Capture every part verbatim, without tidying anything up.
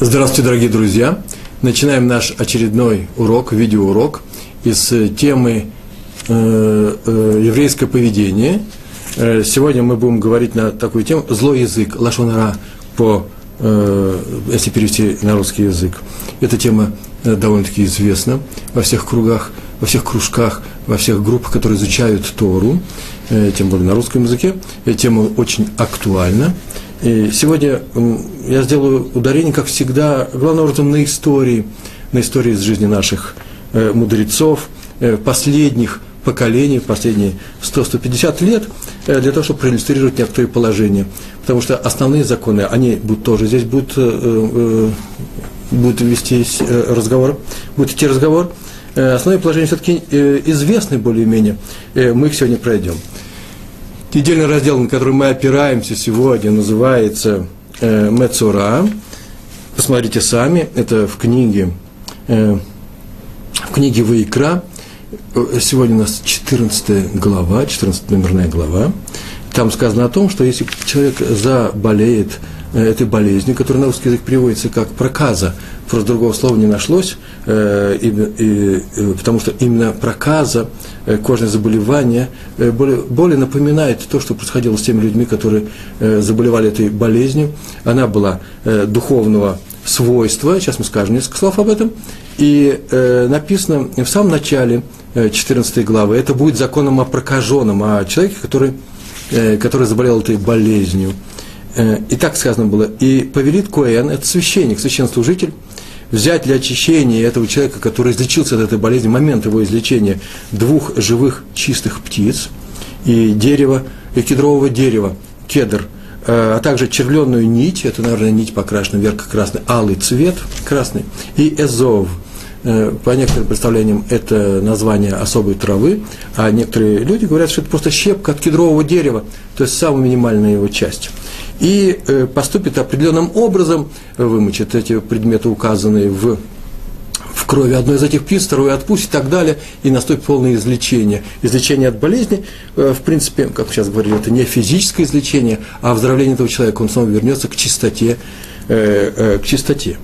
Здравствуйте, дорогие друзья! Начинаем наш очередной урок, видеоурок из темы э, э, еврейское поведение. Э, сегодня мы будем говорить на такую тему «Злой язык», «Лашон ара», по, э, если перевести на русский язык. Эта тема э, довольно-таки известна во всех кругах, во всех кружках, во всех группах, которые изучают Тору, э, тем более на русском языке. Эта тема очень актуальна. И сегодня я сделаю ударение, как всегда, главным образом на истории, на истории из жизни наших э, мудрецов, э, последних поколений, последние сто - сто пятьдесят лет, э, для того, чтобы проиллюстрировать некоторые положения. Потому что основные законы, они будут тоже здесь, будут, э, будут вестись разговор, будет идти разговор. Э, основные положения все-таки э, известны более-менее, э, мы их сегодня пройдем. Недельный раздел, на который мы опираемся сегодня, называется э, «Мецора». Посмотрите сами, это в книге, э, в книге «Ваикра». Сегодня у нас четырнадцатая глава, четырнадцатая номерная глава. Там сказано о том, что если человек заболеет э, этой болезнью, которая на русский язык переводится как «проказа», просто другого слова не нашлось, э, и, и, потому что именно проказа, э, кожное заболевание, э, более, более напоминает то, что происходило с теми людьми, которые э, заболевали этой болезнью. Она была э, духовного свойства, сейчас мы скажем несколько слов об этом, и э, написано в самом начале э, четырнадцатой главы, это будет законом о прокаженном, о человеке, который, э, который заболел этой болезнью. Э, и так сказано было, и повелит Коэн, это священник, священнослужитель, взять для очищения этого человека, который излечился от этой болезни, момент его излечения, двух живых чистых птиц и дерева, и кедрового дерева, кедр, а также червленую нить, это, наверное, нить покрашена ярко-красный, алый цвет красный, и эзов. По некоторым представлениям это название особой травы, а некоторые люди говорят, что это просто щепка от кедрового дерева, то есть самая минимальная его часть. И поступит определенным образом, вымочит эти предметы, указанные в, в крови одной из этих птиц, вторую отпустит и так далее, и наступит полное излечение. Излечение от болезни, в принципе, как сейчас говорили, это не физическое излечение, а выздоровление этого человека, он снова вернется к чистоте, к чистоте.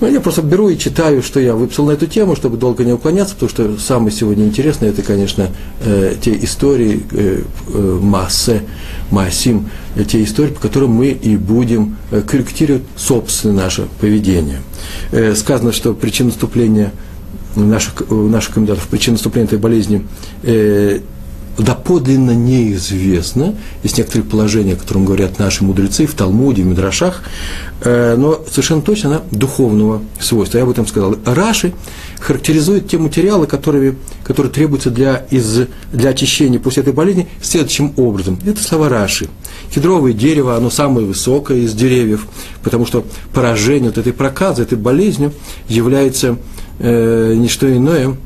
Я просто беру и читаю, что я выписал на эту тему, чтобы долго не уклоняться, потому что самое сегодня интересное, это, конечно, э, те истории, э, э, массе, массим, э, те истории, по которым мы и будем э, корректировать собственное наше поведение. Э, сказано, что причина наступления наших, наших комментаторов, причина наступления этой болезни э, доподлинно неизвестно, есть некоторые положения, о котором говорят наши мудрецы в Талмуде, в Мидрашах, но совершенно точно она духовного свойства. Я об этом сказал. Раши характеризует те материалы, которые, которые требуются для, из, для очищения после этой болезни, следующим образом. Это слова Раши. Кедровое дерево, оно самое высокое из деревьев, потому что поражение вот этой проказы, этой болезнью является э, не что иное,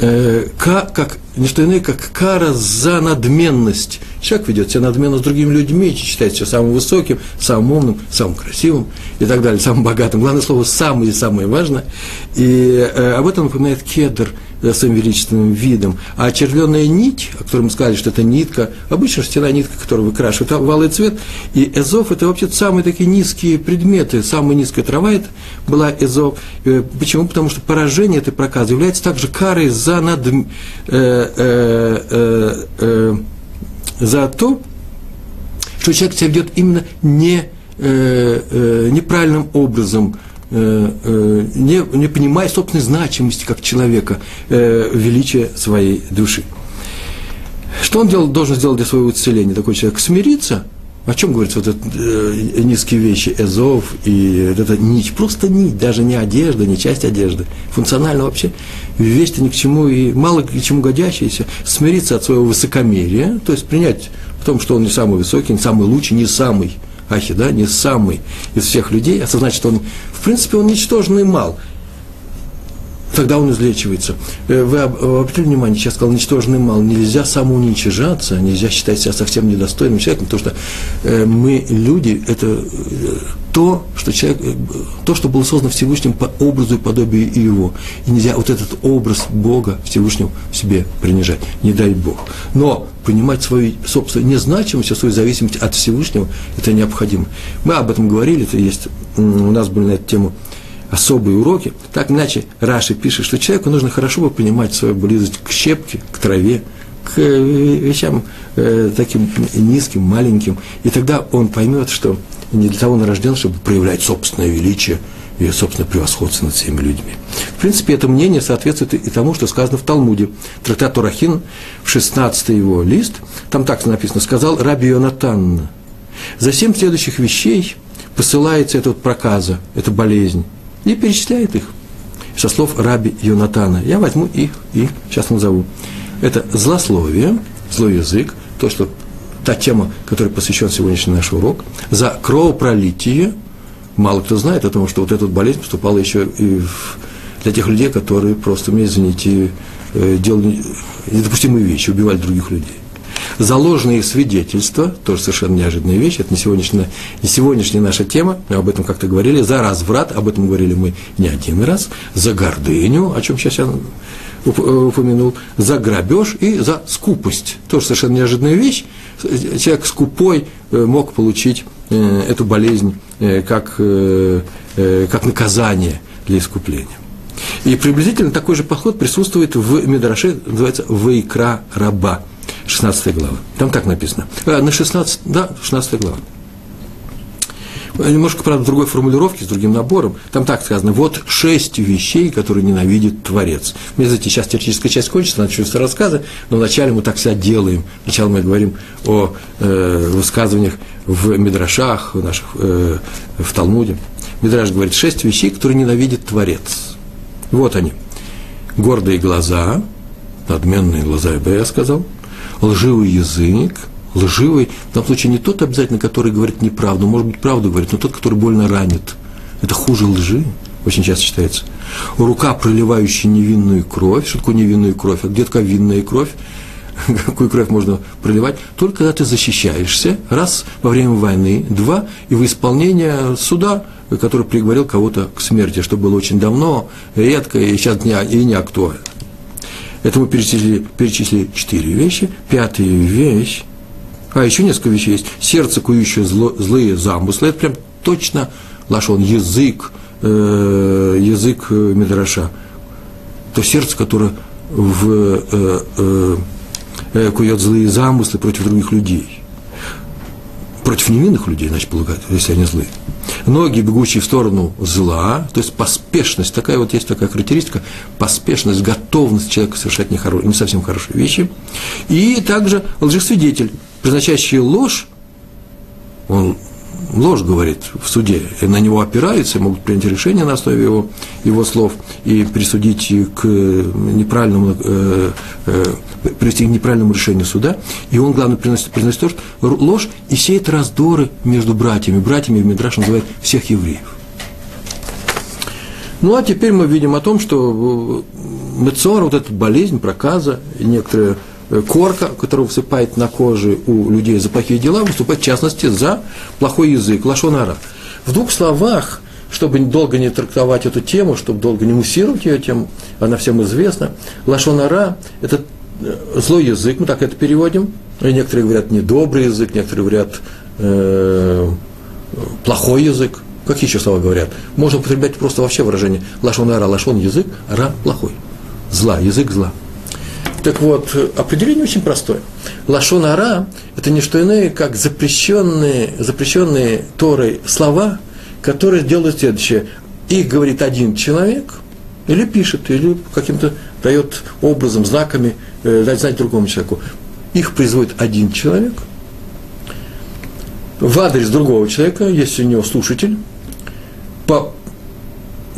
э, как не что иное, как кара за надменность. Человек ведет себя надменно с другими людьми, считает себя самым высоким, самым умным, самым красивым и так далее, самым богатым. Главное слово «самый» и «самое важное». И э, об этом напоминает кедр э, своим величественным видом. А червленая нить, о которой мы сказали, что это нитка, обычная шерстяная нитка, которую выкрашивают в алый цвет, и эзов – это вообще самые такие низкие предметы, самая низкая трава это была эзов. Э, почему? Потому что поражение этой проказы является также карой за надменность. Э, Э, э, э, за то, что человек себя ведет именно не, э, э, неправильным образом, э, э, не, не понимая собственной значимости как человека, э, величия своей души. Что он дел, должен сделать для своего исцеления? Такой человек смириться. О чем говорится вот этот, э, низкие вещи, эзов и вот эта нить? Просто нить, даже не одежда, не часть одежды. Функционально вообще вещь-то ни к чему и мало к чему годящаяся. Смириться от своего высокомерия, то есть принять в том, что он не самый высокий, не самый лучший, не самый, ахи, да, не самый из всех людей, осознать, что он, в принципе, он ничтожен и мал. Тогда он излечивается. Вы обратили внимание, сейчас сказал, ничтожный мал. Нельзя самоуничижаться, нельзя считать себя совсем недостойным человеком, потому что мы, люди, это то, что человек, то, что было создано Всевышним по образу и подобию его. И нельзя вот этот образ Бога Всевышнего в себе принижать, не дай Бог. Но понимать свою собственную незначимость, свою зависимость от Всевышнего, это необходимо. Мы об этом говорили, это есть, у нас были на эту тему особые уроки. Так иначе Раши пишет, что человеку нужно хорошо бы понимать свою близость к щепке, к траве, к вещам э, таким низким, маленьким. И тогда он поймет, что не для того он рожден, чтобы проявлять собственное величие и собственное превосходство над всеми людьми. В принципе, это мнение соответствует и тому, что сказано в Талмуде. Трактат Орахин, в шестнадцатый его лист, там так написано, сказал Раби Йонатан. За семь следующих вещей посылается эта вот проказа, эта болезнь, и перечисляет их со слов Раби Йонатана. Я возьму их и сейчас назову. Это злословие, злой язык, то, что, та тема, которой посвящен сегодняшний наш урок, за кровопролитие. Мало кто знает о том, что вот эта болезнь поступала еще и в, для тех людей, которые просто, мне извините, делали недопустимые вещи, убивали других людей. За ложные свидетельства, тоже совершенно неожиданная вещь, это не сегодняшняя, не сегодняшняя наша тема, мы об этом как-то говорили, за разврат, об этом говорили мы не один раз, за гордыню, о чем сейчас я упомянул, за грабеж и за скупость. Тоже совершенно неожиданная вещь. Человек скупой мог получить эту болезнь как, как наказание для искупления. И приблизительно такой же подход присутствует в Мидраше, называется «Вайкра раба», шестнадцатая глава. Там так написано. На шестнадцатая, да, шестнадцатая глава. Немножко, правда, другой формулировки, с другим набором. Там так сказано. Вот шесть вещей, которые ненавидит Творец. Мне, знаете, сейчас теоретическая часть кончится, начнутся рассказы, но вначале мы так себя делаем. Вначале мы говорим о э, высказываниях в Мидрашах, в, наших, э, в Талмуде. Мидраш говорит, шесть вещей, которые ненавидит Творец. Вот они. Гордые глаза, надменные глаза, я бы я сказал, лживый язык, лживый, в том случае не тот обязательно, который говорит неправду, может быть, правду говорит, но тот, который больно ранит. Это хуже лжи, очень часто считается. Рука, проливающая невинную кровь. Что такое невинную кровь? А где такая винная кровь? Какую кровь можно проливать? Только когда ты защищаешься, раз, во время войны, два, и в исполнение суда, который приговорил кого-то к смерти, что было очень давно, редко и сейчас и не актуально. Это мы перечислили, перечислили четыре вещи. Пятая вещь. А еще несколько вещей есть. Сердце, кующее зло, злые замыслы. Это прям точно лашон, язык, э, язык Мидраша. То сердце, которое в, э, э, кует злые замыслы против других людей. Против невинных людей, значит, полагается, если они злые. Ноги, бегущие в сторону зла, то есть поспешность, такая вот есть такая характеристика, поспешность, готовность человека совершать не, хоро, не совсем хорошие вещи. И также лжесвидетель, призначающий ложь, он ложь говорит в суде, и на него опираются, могут принять решение на основе его, его слов и присудить к неправильному, э, э, привести к неправильному решению суда. И он, главное, приносит, приносит то, что ложь и сеет раздоры между братьями. Братьями в Мидраш называют всех евреев. Ну, а теперь мы видим о том, что мецор, вот эта болезнь, проказа, некоторые... корка, которая высыпает на коже у людей за плохие дела, выступает, в частности, за плохой язык, лашон ара. В двух словах, чтобы долго не трактовать эту тему, чтобы долго не муссировать ее тему, она всем известна, лашон ара – это злой язык, мы так это переводим, и некоторые говорят недобрый язык, некоторые говорят э, плохой язык. Какие еще слова говорят? Можно употреблять просто вообще выражение лашон ара, лашон язык, ара плохой, зла, язык зла. Так вот, определение очень простое. Лашон ара – это не что иное, как запрещенные, запрещенные Торой слова, которые делают следующее. Их говорит один человек, или пишет, или каким-то дает образом, знаками, э, дать знать другому человеку. Их производит один человек в адрес другого человека, если у него слушатель, по,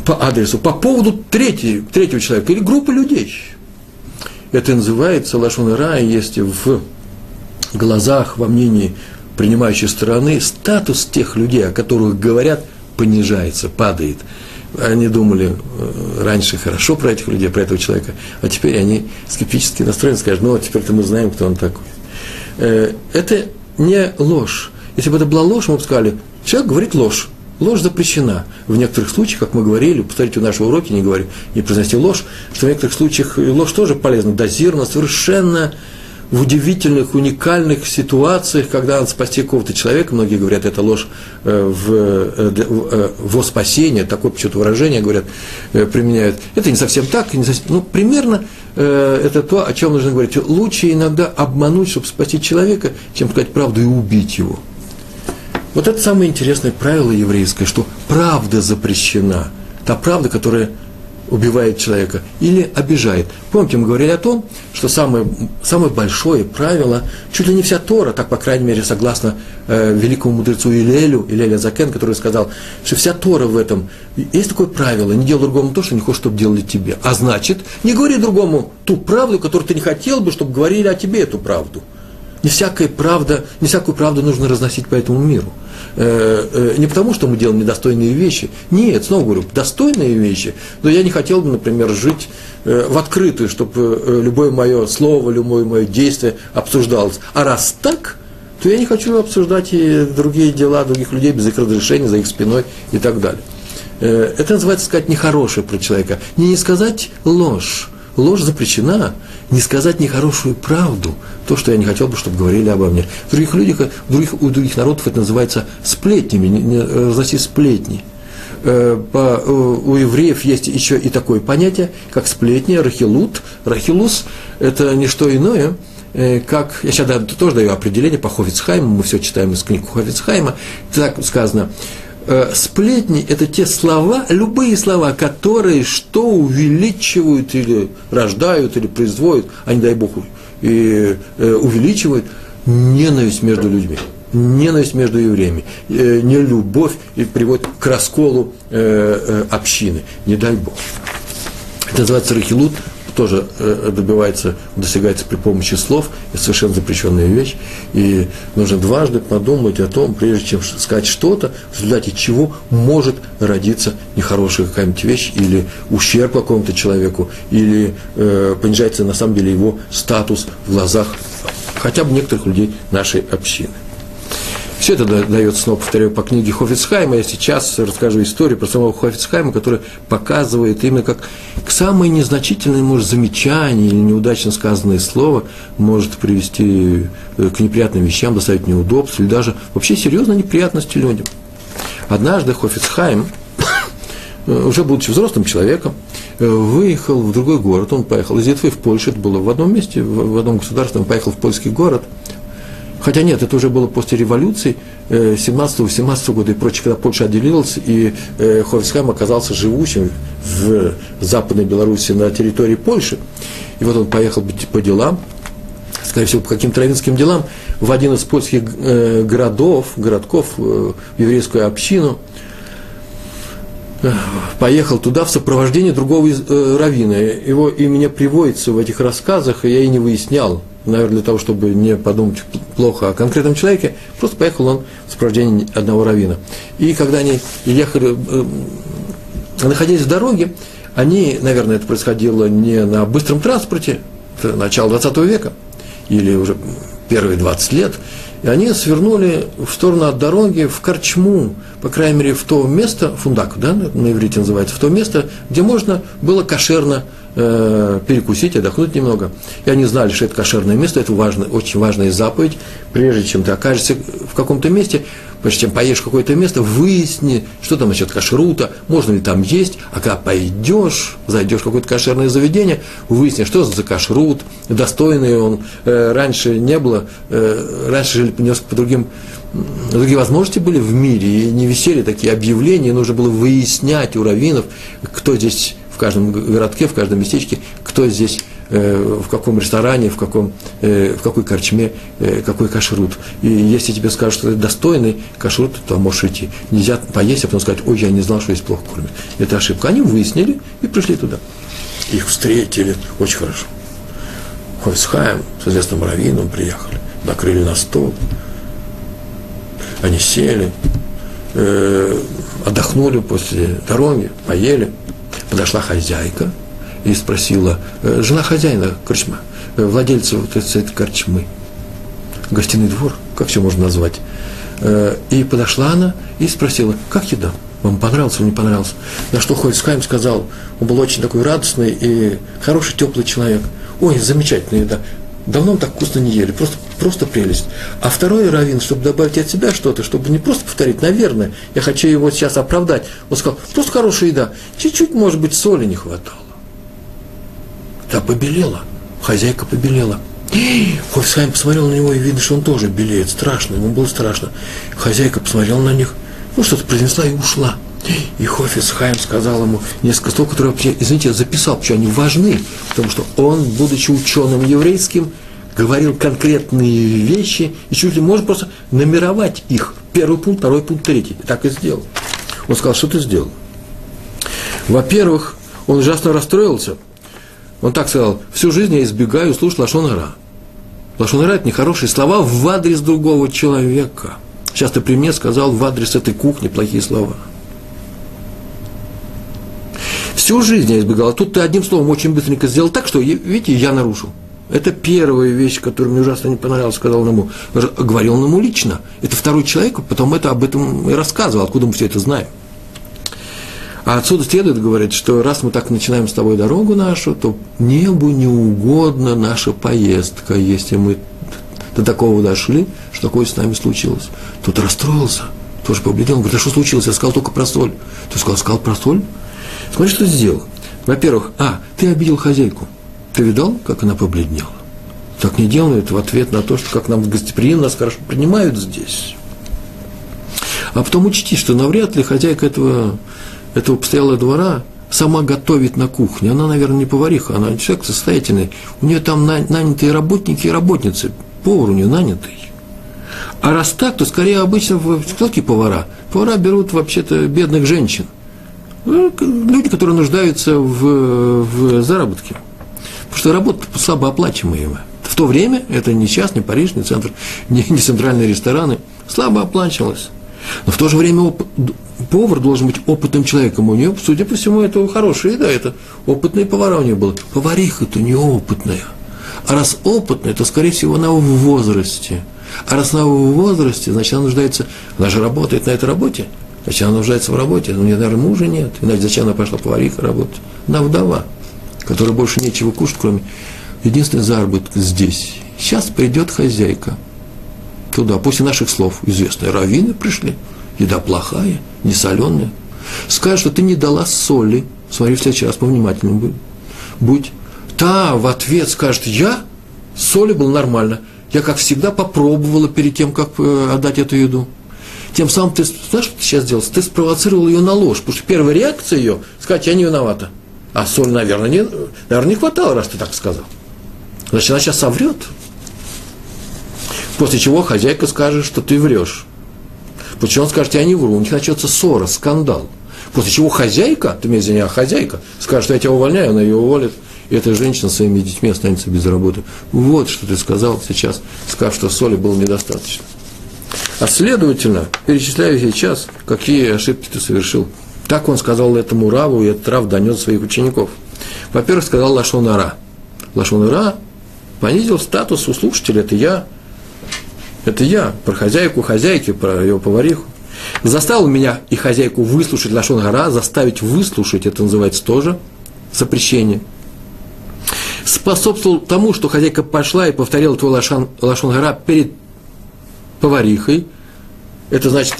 по адресу, по поводу третьего, третьего человека или группы людей. Это называется лашон ара, есть в глазах, во мнении принимающей стороны, статус тех людей, о которых говорят, понижается, падает. Они думали раньше хорошо про этих людей, про этого человека, а теперь они скептически настроены, скажут, ну, теперь-то мы знаем, кто он такой. Это не ложь. Если бы это была ложь, мы бы сказали, человек говорит ложь. Ложь запрещена. В некоторых случаях, как мы говорили, повторите в наши уроки, не говори, не произноси ложь, что в некоторых случаях ложь тоже полезна, дозирована, совершенно в удивительных, уникальных ситуациях, когда надо спасти какого-то человека, многие говорят, это ложь в, во спасение, такое почему-то выражение, говорят, применяют. Это не совсем так, не совсем, ну, примерно это то, о чем нужно говорить. Лучше иногда обмануть, чтобы спасти человека, чем сказать правду и убить его. Вот это самое интересное правило еврейское, что правда запрещена, та правда, которая убивает человека или обижает. Помните, мы говорили о том, что самое, самое большое правило, чуть ли не вся Тора, так, по крайней мере, согласно э, великому мудрецу Илелю, Илель а-Закен, который сказал, что вся Тора в этом. Есть такое правило, не делай другому то, что не хочешь, чтобы делали тебе. А значит, не говори другому ту правду, которую ты не хотел бы, чтобы говорили о тебе эту правду. Не всякая правда, не всякую правду нужно разносить по этому миру. Не потому, что мы делаем недостойные вещи. Нет, снова говорю, достойные вещи. Но я не хотел бы, например, жить в открытую, чтобы любое мое слово, любое мое действие обсуждалось. А раз так, то я не хочу обсуждать и другие дела других людей без их разрешения, за их спиной и так далее. Это называется сказать нехорошее про человека. Не сказать ложь. Ложь запрещена. Не сказать нехорошую правду, то, что я не хотел бы, чтобы говорили обо мне. У других, людях, других, у других народов это называется сплетнями, не, не, разносить сплетни. Э, по, у, у евреев есть еще и такое понятие, как сплетни, рахилут. Рахилус – это не что иное, э, как… Я сейчас да, тоже даю определение по Хофицхайму, мы все читаем из книг Хофицхайма. Так сказано. Э, сплетни – это те слова, любые слова, которые что увеличивают или рождают, или производят, а не дай Бог, и увеличивает ненависть между людьми, ненависть между евреями, нелюбовь и приводит к расколу общины, не дай Бог. Это называется рахилут, тоже добивается, достигается при помощи слов, это совершенно запрещенная вещь, и нужно дважды подумать о том, прежде чем сказать что-то, в результате чего может родиться нехорошая какая-нибудь вещь, или ущерб какому-то человеку, или э, понижается на самом деле его статус в глазах хотя бы некоторых людей нашей общины. Все это дается, снова повторяю, по книге Хофицхайма. Я сейчас расскажу историю про самого Хофицхайма, который показывает именно как самое незначительное, может, замечание или неудачно сказанное слово может привести к неприятным вещам, доставить неудобства или даже вообще серьезной неприятности людям. Однажды Хофицхайм, уже будучи взрослым человеком, выехал в другой город. Он поехал из Литвы в Польшу, это было в одном месте, в одном государстве, он поехал в польский город. Хотя нет, это уже было после революции семнадцатого-восемнадцатого года и прочее, когда Польша отделилась, и Хофицхайм оказался живущим в Западной Беларуси на территории Польши. И вот он поехал по делам, скорее всего, по каким-то раввинским делам, в один из польских городов, городков, в еврейскую общину. Поехал туда в сопровождении другого раввина. Его имя приводится в этих рассказах, и я и не выяснял. Наверное, для того, чтобы не подумать плохо о конкретном человеке, просто поехал он в сопровождении одного раввина. И когда они ехали, находясь в дороге, они, наверное, это происходило не на быстром транспорте, это начало двадцатого века, или уже первые двадцать лет, и они свернули в сторону от дороги в корчму, по крайней мере, в то место, фундак, да, на иврите называется, в то место, где можно было кошерно перекусить, отдохнуть немного. И они знали, что это кошерное место, это важно, очень важная заповедь. Прежде чем ты окажешься в каком-то месте, прежде чем поешь в какое-то место, выясни, что там насчет кашрута, можно ли там есть, а когда пойдешь, зайдешь в какое-то кошерное заведение, выясни, что за кашрут, достойный он, раньше не было, раньше жили несколько по другим. Другие возможности были в мире, и не висели такие объявления, нужно было выяснять у раввинов, кто здесь в каждом городке, в каждом местечке, кто здесь, э, в каком ресторане, в, каком, э, в какой корчме, э, какой кашрут. И если тебе скажут, что это достойный кашрут, то можешь идти. Нельзя поесть, а потом сказать, ой, я не знал, что здесь плохо кормят. Это ошибка. Они выяснили и пришли туда. Их встретили очень хорошо. Хофицхайм с известным раввином приехали, накрыли на стол. Они сели, э, отдохнули после дороги, поели. Подошла хозяйка и спросила, э, жена хозяина корчма, э, владельца вот этой корчмы, гостиный двор, как все можно назвать, И подошла она и спросила, как еда? Вам понравился или не понравился? На что Хофицхайм сказал, он был очень такой радостный и хороший, теплый человек. Ой, замечательная еда. Давно мы так вкусно не ели, просто, просто прелесть. А второй раввин, чтобы добавить от себя что-то, чтобы не просто повторить, наверное, я хочу его сейчас оправдать, он сказал, просто хорошая еда, чуть-чуть, может быть, соли не хватало. Та побелела, хозяйка побелела. Хофицхайм посмотрел на него, и видно, что он тоже белеет, страшно, ему было страшно. Хозяйка посмотрела на них, ну, что-то произнесла и ушла. И Хофицхайм сказал ему несколько слов, которые, извините, я записал, почему они важны, потому что он, будучи ученым еврейским, говорил конкретные вещи, и чуть ли может просто нумеровать их. Первый пункт, второй пункт, третий. И так и сделал. Он сказал, что ты сделал? Во-первых, он ужасно расстроился. Он так сказал, всю жизнь я избегаю слушать лашон ара. Лашон ара – это нехорошие слова в адрес другого человека. Сейчас ты при мне сказал в адрес этой кухни плохие слова. Всю жизнь я избегал. А тут ты одним словом очень быстренько сделал так, что, видите, я нарушил. Это первая вещь, которая мне ужасно не понравилась, сказал он ему. Говорил он ему лично. Это второй человек, потом это об этом и рассказывал, откуда мы все это знаем. А отсюда следует говорить, что раз мы так начинаем с тобой дорогу нашу, то небу не угодна наша поездка, если мы до такого дошли, что такое с нами случилось. Тут расстроился, тоже побледнел. Он говорит, а что случилось? Я сказал только про соль. Ты сказал, сказал про соль? Смотри, что ты сделал. Во-первых, а, ты обидел хозяйку. Ты видал, как она побледнела? Так не делают в ответ на то, что как нам гостеприимно, нас хорошо принимают здесь. А потом учти, что навряд ли хозяйка этого, этого постоялого двора сама готовит на кухне. Она, наверное, не повариха, она человек состоятельный. У нее там нанятые работники и работницы. Повар у нее нанятый. А раз так, то скорее обычно в какие повара? Повара берут вообще-то бедных женщин. Люди, которые нуждаются в, в заработке. Потому что работа слабо оплачиваемая. В то время это не сейчас, не Париж, не центр, не, не центральные рестораны. Слабо оплачивалось. Но в то же время оп- повар должен быть опытным человеком. У нее, судя по всему, это хорошая еда. Это опытные повара у нее были. Повариха-то неопытная. А раз опытная, то, скорее всего, она в возрасте. А раз она в возрасте, значит, она нуждается... Она же работает на этой работе. Значит, она нуждается в работе, у нее, наверное, мужа нет, иначе зачем она пошла повариха работать? Она вдова, которой больше нечего кушать, кроме единственного заработка здесь. Сейчас придет хозяйка туда, после наших слов, известные раввины пришли, еда плохая, несоленая. Скажет, что ты не дала соли, смотри, в следующий раз повнимательнее будь. Та в ответ скажет, я, соли было нормально, я, как всегда, попробовала перед тем, как отдать эту еду. Тем самым ты, знаешь, что ты сейчас сделал? Ты спровоцировал ее на ложь, потому что первая реакция ее – сказать, я не виновата. А соль, наверное, не, наверное, не хватало, раз ты так сказал. Значит, она сейчас соврет. После чего хозяйка скажет, что ты врешь. После чего он скажет, я не вру, у них начнется ссора, скандал. После чего хозяйка, ты меня извини, а хозяйка, скажет, что я тебя увольняю, она ее уволит. И эта женщина своими детьми останется без работы. Вот что ты сказал сейчас, сказав, что соли было недостаточно. А следовательно, перечисляю сейчас, какие ошибки ты совершил. Так он сказал этому раву, и этот рав донес своих учеников. Во-первых, сказал лашон ара. Лашон ара понизил статус у слушателя. Это я, это я, про хозяйку, хозяйки, про ее повариху. Заставил меня и хозяйку выслушать лашон ара, заставить выслушать, это называется тоже запрещение. Способствовал тому, что хозяйка пошла и повторила твой лашон, лашон ара перед поварихой, это значит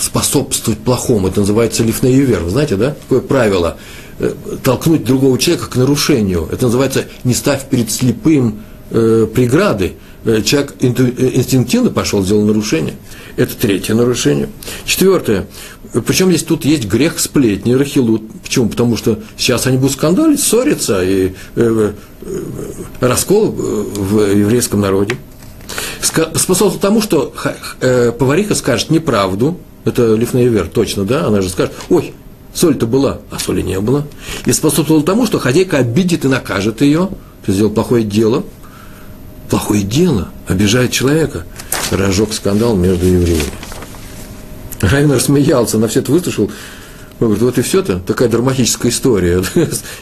способствовать плохому, это называется лифней ювер, знаете, да, такое правило, толкнуть другого человека к нарушению, это называется не ставь перед слепым э, преграды, человек инстинктивно пошел, сделал нарушение, это третье нарушение. Четвертое, причем здесь тут есть грех сплетни, рахилут, почему? Потому что сейчас они будут скандалить, ссориться, и э, э, раскол в еврейском народе. Способствовал тому, что повариха скажет неправду, это лифней ювер, точно, да, она же скажет, ой, соль-то была, а соли не было. И способствовал тому, что хозяйка обидит и накажет ее, ты сделал плохое дело, плохое дело, обижает человека, разжег скандал между евреями. Равин рассмеялся, она все это выслушала, Он говорит, вот и все-то, такая драматическая история.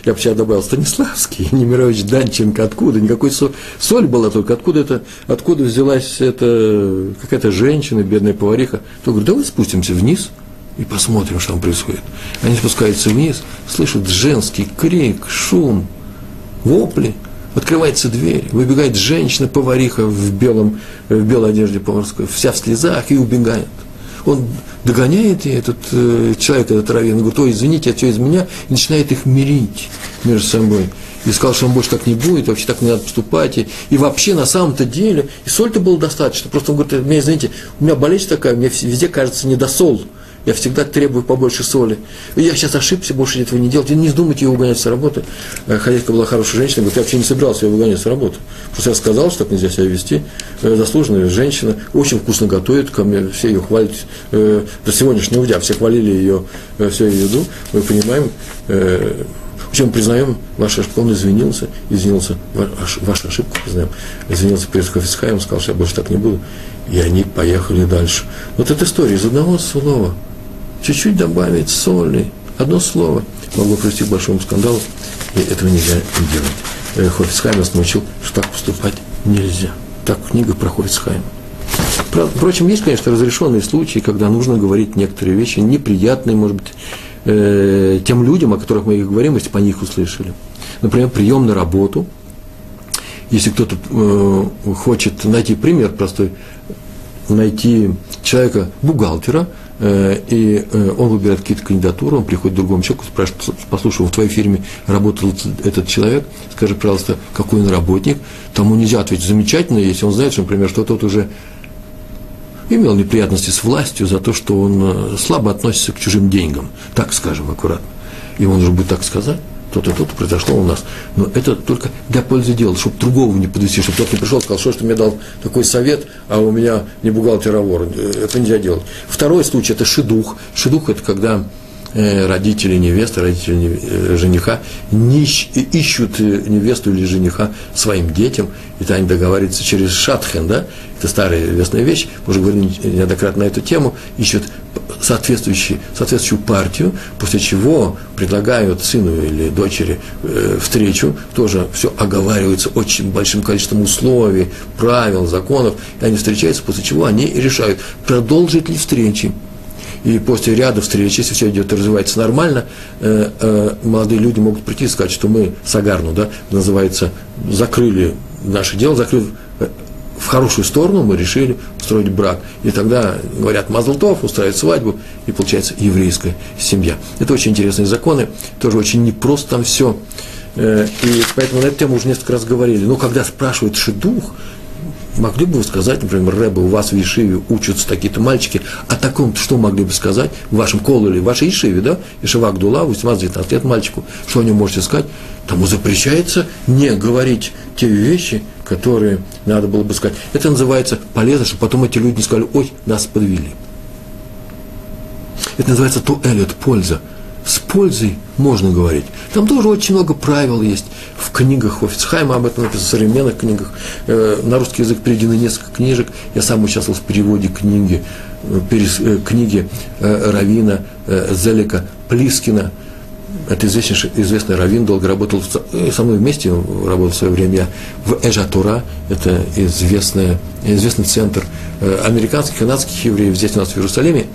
Я бы сейчас добавил Станиславский, Немирович Данченко, откуда, никакой соль, соль была только, откуда, это, откуда взялась эта какая-то женщина, бедная повариха. Он говорит, давай спустимся вниз и посмотрим, что там происходит. Они спускаются вниз, слышат женский крик, шум, вопли. Открывается дверь, выбегает женщина-повариха в, белом, в белой одежде поварской, вся в слезах, и убегает. Он догоняет ее, этот э, человек, этот раввин, говорит, ой, извините, это все из меня, и начинает их мирить между собой. И сказал, что он больше так не будет, вообще так не надо поступать. И, и вообще, на самом-то деле, и соль-то было достаточно. Просто он говорит, меня, извините, у меня болезнь такая, мне везде кажется недосол. Я всегда требую побольше соли. Я сейчас ошибся, больше этого не делать. И не вздумайте ее угонять с работы. Хозяйка была хорошая женщина, говорит, я вообще не собирался ее выгонять с работы. Просто я сказал, что так нельзя себя вести. Заслуженная женщина, очень вкусно готовит, ко мне все ее хвалят. До сегодняшнего дня все хвалили ее, всю ее еду. Мы понимаем, в общем, признаем вашу ошибку. Он извинился, извинился, вашу ошибку признаем. Извинился перед Хофицхаем, сказал, что я больше так не буду. И они поехали дальше. Вот эта история из одного слова. Чуть-чуть добавить соли, одно слово, могло привести к большому скандалу, и этого нельзя делать. Хофицхайм нас научил, что так поступать нельзя. Так книга про Хофицхайма. Впрочем, есть, конечно, разрешенные случаи, когда нужно говорить некоторые вещи, неприятные, может быть, э, тем людям, о которых мы их говорим, если бы они их услышали. Например, прием на работу. Если кто-то э, хочет найти пример простой, найти человека, бухгалтера, и он выбирает какие-то кандидатуры, он приходит к другому человеку, спрашивает, послушай, в твоей фирме работал этот человек, скажи, пожалуйста, какой он работник, тому нельзя ответить замечательно, если он знает, что, например, что тот уже имел неприятности с властью за то, что он слабо относится к чужим деньгам, так скажем, аккуратно, и он уже будет так сказать. То-то, то-то произошло у нас. Но это только для пользы дела, чтобы другого не подвести, чтобы кто-то не пришел и сказал, что, что мне дал такой совет, а у меня не бухгалтер, а вор. Это нельзя делать. Второй случай – это шидух. Шидух – это когда родители невесты, родители жениха не ищут невесту или жениха своим детям, и тогда они договариваются через шатхен, да? Это старая известная вещь, мы уже говорили неоднократно на эту тему, ищут соответствующую, соответствующую партию, после чего предлагают сыну или дочери встречу, тоже все оговаривается очень большим количеством условий, правил, законов, и они встречаются, после чего они решают, продолжить ли встречи. И после ряда встреч, если все идет и развивается нормально, э, э, молодые люди могут прийти и сказать, что мы сагарну, да, называется, закрыли наше дело, закрыли э, в хорошую сторону, мы решили устроить брак. И тогда, говорят, мазл тов, устраивают свадьбу, и получается еврейская семья. Это очень интересные законы, тоже очень непросто там все. Э, и поэтому на эту тему уже несколько раз говорили. Но когда спрашивают шидух, могли бы вы сказать, например, Рэбе, у вас в Ешиве учатся такие-то мальчики, о таком-то что могли бы сказать в вашем кололе, в вашей Ешиве, да, Ешива Агдула, восемнадцать-девятнадцать лет мальчику, что они можете сказать? Тому запрещается не говорить те вещи, которые надо было бы сказать. Это называется полезно, чтобы потом эти люди не сказали, ой, нас подвели. Это называется туэлет, польза. С пользой можно говорить. Там тоже очень много правил есть. В книгах Хофицхайма об этом написано, в современных книгах. На русский язык переведены несколько книжек. Я сам участвовал в переводе книги, перес, книги раввина Зелика Плискина. Это известный, известный раввин, долго работал в, со мной вместе, работал в свое время в Эжатура, это известный, известный центр американских, канадских евреев, здесь у нас в Иерусалиме.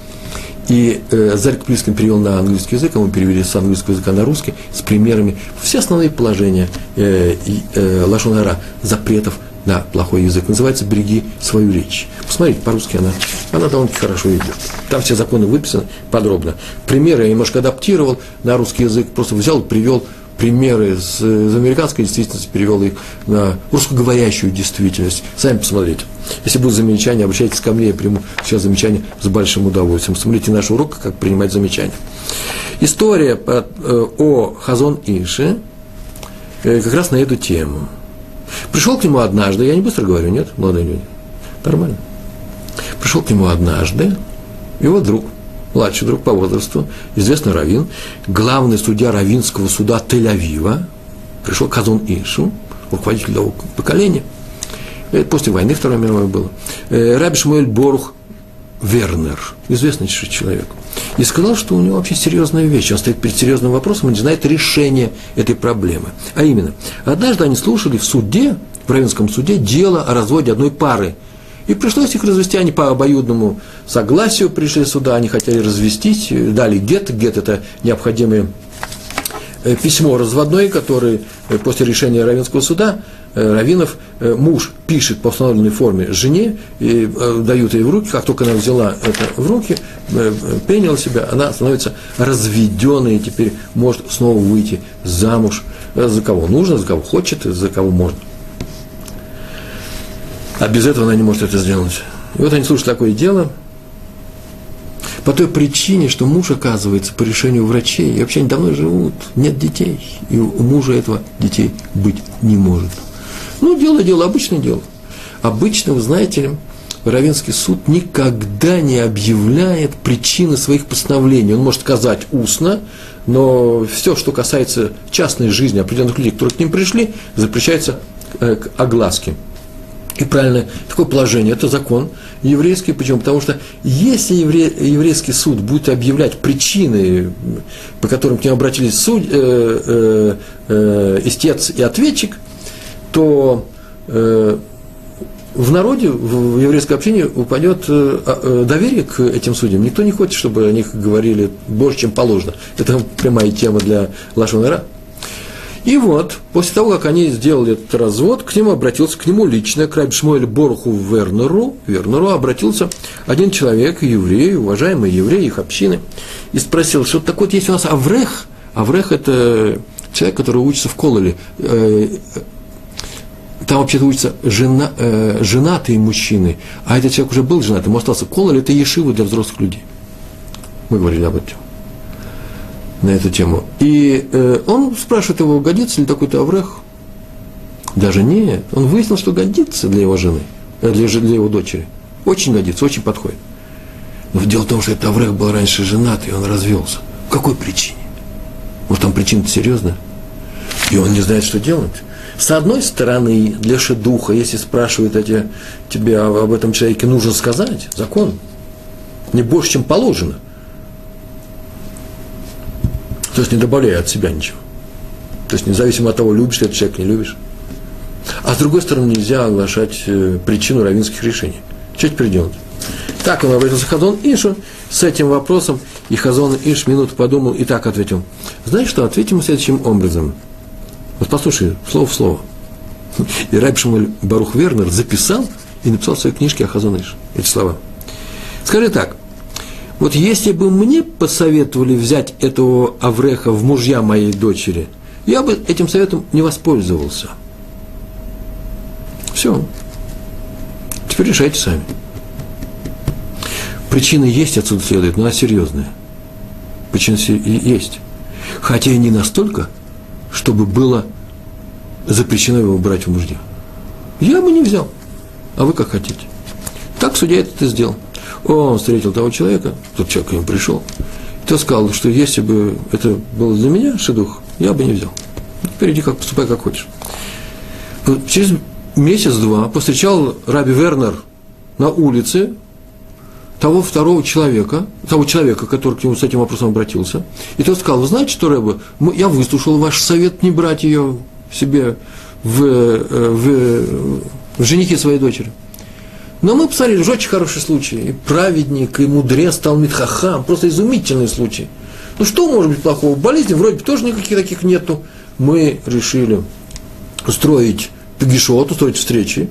И э, Зелик Плискин перевел на английский язык, а мы перевели с английского языка на русский, с примерами. Все основные положения э, э, лашон ара, запретов на плохой язык. Называется «Береги свою речь». Посмотрите, по-русски она, она довольно-таки хорошо идет. Там все законы выписаны подробно. Примеры я немножко адаптировал на русский язык, просто взял и привел примеры с, из американской действительности, перевел их на русскоговорящую действительность. Сами посмотрите. Если будут замечания, обращайтесь ко мне, я приму сейчас замечания с большим удовольствием. Смотрите наш урок, как принимать замечания. История по, э, о Хазон Ише э, как раз на эту тему. Пришел к нему однажды, я не быстро говорю, нет, молодые люди, нормально. Пришел к нему однажды его друг, младший друг по возрасту, известный раввин, главный судья раввинского суда Тель-Авива, пришел к Хазон Ишу, руководитель того поколения. После войны Второй мировой было. Раби Шмуэль Борух Вернер, известнейший человек, и сказал, что у него вообще серьезная вещь. Он стоит перед серьезным вопросом и не знает решения этой проблемы. А именно, однажды они слушали в суде, в равенском суде, дело о разводе одной пары. И пришлось их развести, они по обоюдному согласию пришли сюда, они хотели развестись, дали гет. Гет – это необходимое письмо разводное, которое после решения равенского суда, раввинов, муж пишет по установленной форме жене, и дают ей в руки, как только она взяла это в руки, приняла себя, она становится разведенной и теперь может снова выйти замуж за кого нужно, за кого хочет, за кого можно. А без этого она не может это сделать. И вот они слушают такое дело, по той причине, что муж, оказывается, по решению врачей, и вообще они давно живут, нет детей, и у мужа этого детей быть не может. Ну, дело, дело, обычное дело. Обычно, вы знаете, раввинский суд никогда не объявляет причины своих постановлений. Он может сказать устно, но все, что касается частной жизни определенных людей, которые к ним пришли, запрещается к огласке. И правильно, такое положение, это закон еврейский. Почему? Потому что если евре, еврейский суд будет объявлять причины, по которым к нему обратились суд, э, э, э, истец и ответчик, то э, в народе, в, в еврейском общении упадет э, э, доверие к этим судьям. Никто не хочет, чтобы о них говорили больше, чем положено. Это прямая тема для лашон ара. И вот, после того, как они сделали этот развод, к нему обратился, к нему лично, к Рабби Шмуэлю Боруху Вернеру, Вернеру обратился один человек, еврей, уважаемый еврей, их общины, и спросил, что так вот есть у нас Аврех, Аврех – это человек, который учится в Кололе, там вообще-то учатся жена, женатые мужчины, а этот человек уже был женат, ему остался Кололе, это ешива для взрослых людей. Мы говорили об этом. На эту тему. И э, он спрашивает его, годится ли такой-то Аврех. Даже нет. Он выяснил, что годится для его жены, для, для его дочери. Очень годится, очень подходит. Но дело в том, что этот Аврех был раньше женат, и он развелся. По какой причине? Может, там причина-то серьезная? И он не знает, что делать. С одной стороны, для шедуха, если спрашивают эти, тебе об этом человеке, нужно сказать закон. Не больше, чем положено. То есть не добавляя от себя ничего. То есть независимо от того, любишь ты этот человек, не любишь. А с другой стороны, нельзя оглашать причину раввинских решений. Что теперь делать? Так он обратился к Хазон Ишу с этим вопросом, и Хазон Иш минуту подумал и так ответил. Знаешь что, ответим следующим образом. Вот послушай, слово в слово. И Рабби Шмуэль Барух Вернер записал и написал в своей книжке о Хазон Ише эти слова. Скажи так. Вот если бы мне посоветовали взять этого Авреха в мужья моей дочери, я бы этим советом не воспользовался. Все. Теперь решайте сами. Причины есть, отсюда следует, но она серьезная. Причины есть. Хотя и не настолько, чтобы было запрещено его брать в мужья. Я бы не взял. А вы как хотите. Так судья это сделал. Он встретил того человека, тот человек к нему пришел, и тот сказал, что если бы это было для меня, шедух, я бы не взял. Теперь иди, как, поступай, как хочешь. Через месяц-два повстречал Рабби Вернер на улице того второго человека, того человека, который к нему с этим вопросом обратился, и тот сказал, вы знаете что, Рэбе, я выслушал ваш совет не брать ее себе в, в, в женихи своей дочери. Но мы посмотрели, что очень хороший случай, и праведник, и мудрец, Талмид Хахам, просто изумительный случай. Ну что может быть плохого? Болезни вроде бы тоже никаких таких нету. Мы решили устроить пегишот, устроить встречи.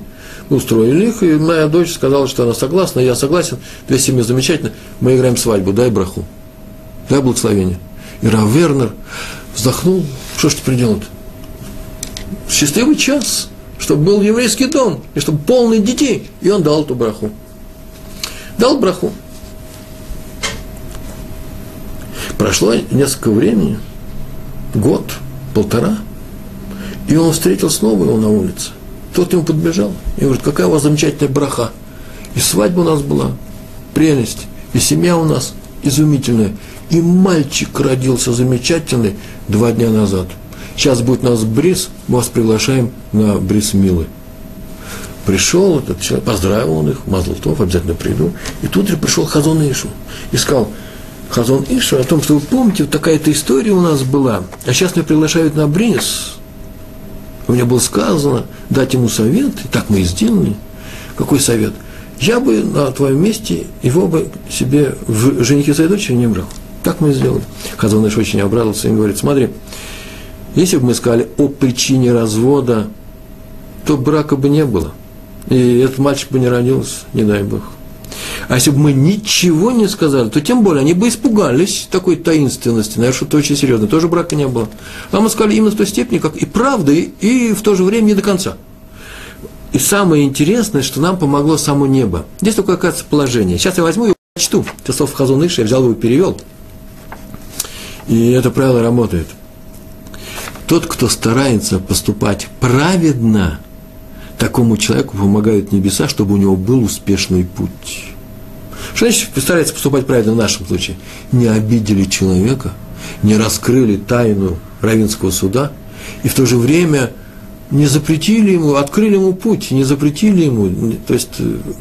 Мы устроили их, и моя дочь сказала, что она согласна, я согласен, две семьи замечательно, мы играем свадьбу, дай браху, дай благословение. И Рав Вернер вздохнул, что ж теперь делать? Счастливый час. Чтобы был еврейский дом, и чтобы полный детей. И он дал эту браху. Дал браху. Прошло несколько времени, год, полтора, и он встретил снова его на улице. Тот ему подбежал и говорит, какая у вас замечательная браха. И свадьба у нас была, прелесть, и семья у нас изумительная. И мальчик родился замечательный два дня назад. Сейчас будет у нас бриз, мы вас приглашаем на бриз милы. Пришел этот человек, поздравил он их, мазлтов, обязательно приду. И тут же пришел Хазон Ишу. И сказал Хазон Ишу о том, что вы помните, вот такая-то история у нас была. А сейчас меня приглашают на Бриз. У меня было сказано дать ему совет, и так мы и сделали. Какой совет? Я бы на твоем месте его бы себе в женихи своей дочери не брал. Так мы и сделали. Хазон Иш очень обрадовался и говорит: смотри, если бы мы сказали о причине развода, то брака бы не было. И этот мальчик бы не родился, не дай бог. А если бы мы ничего не сказали, то тем более они бы испугались такой таинственности, наверное, что-то очень серьезное, тоже брака не было. А мы сказали именно в той степени, как и правды, и в то же время не до конца. И самое интересное, что нам помогло само небо. Здесь только оказывается положение. Сейчас я возьму и прочту. Это слов Хазон Иша, я взял его и перевел. И это правило работает. Тот, кто старается поступать праведно, такому человеку помогают небеса, чтобы у него был успешный путь. Что значит старается поступать правильно в нашем случае? Не обидели человека, не раскрыли тайну раввинского суда, и в то же время не запретили ему, открыли ему путь, не запретили ему, то есть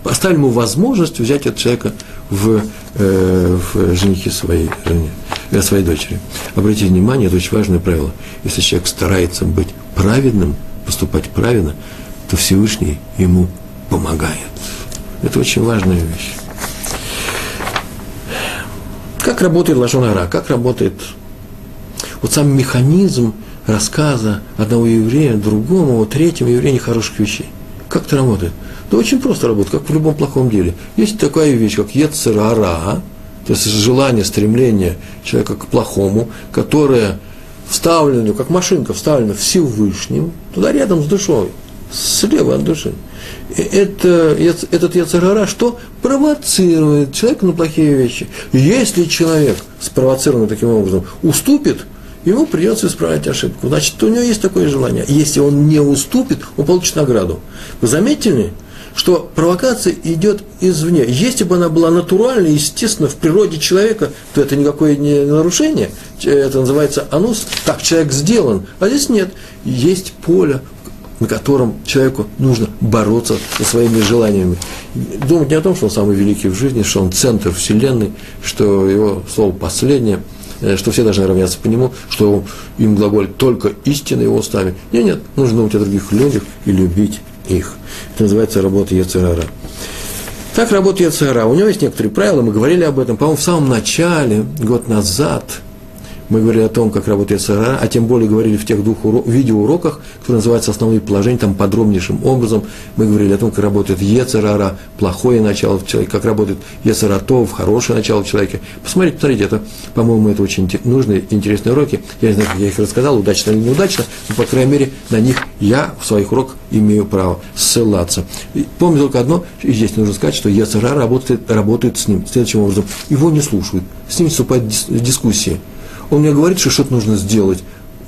оставили ему возможность взять от человека в, э, в женихи своей, э, своей дочери. Обратите внимание, это очень важное правило. Если человек старается быть праведным, поступать правильно, то Всевышний ему помогает. Это очень важная вещь. Как работает лашон ара? Как работает вот сам механизм рассказа одного еврея другому, третьему еврею нехороших вещей? Как это работает? Да очень просто работает, как в любом плохом деле. Есть такая вещь, как йецер ара, то есть желание, стремление человека к плохому, которое вставлено, как машинка вставлена Всевышним, туда рядом с душой. Слева от души. Это, этот йецер ара что? Провоцирует человека на плохие вещи. Если человек, спровоцированный таким образом, уступит, ему придется исправить ошибку. Значит, у него есть такое желание. Если он не уступит, он получит награду. Вы заметили, что провокация идет извне. Если бы она была натуральной, естественно, в природе человека, то это никакое не нарушение. Это называется анус. Так человек сделан. А здесь нет. Есть поле, на котором человеку нужно бороться со своими желаниями. Думать не о том, что он самый великий в жизни, что он центр вселенной, что его слово последнее, что все должны равняться по нему, что им глаголит только истина его устами. Нет, нет, нужно думать о других людях и любить их. Это называется работа йецер ара. Так работает йецер ара. У него есть некоторые правила, мы говорили об этом, по-моему, в самом начале, год назад, мы говорили о том, как работает йецер ара, а тем более говорили в тех двух урок, видеоуроках, которые называются «Основные положения», там подробнейшим образом мы говорили о том, как работает йецер ара, плохое начало в человеке, как работает йецер ара, хорошее начало в человеке. Посмотрите, посмотрите, это, по-моему, это очень нужные и интересные уроки. Я не знаю, как я их рассказал, удачно или неудачно, но, по крайней мере, на них я в своих уроках имею право ссылаться. И помню только одно, и здесь нужно сказать, что йецер ара работает, работает с ним следующим образом. Его не слушают, с ним вступают в дискуссии. Он мне говорит, что что-то нужно сделать.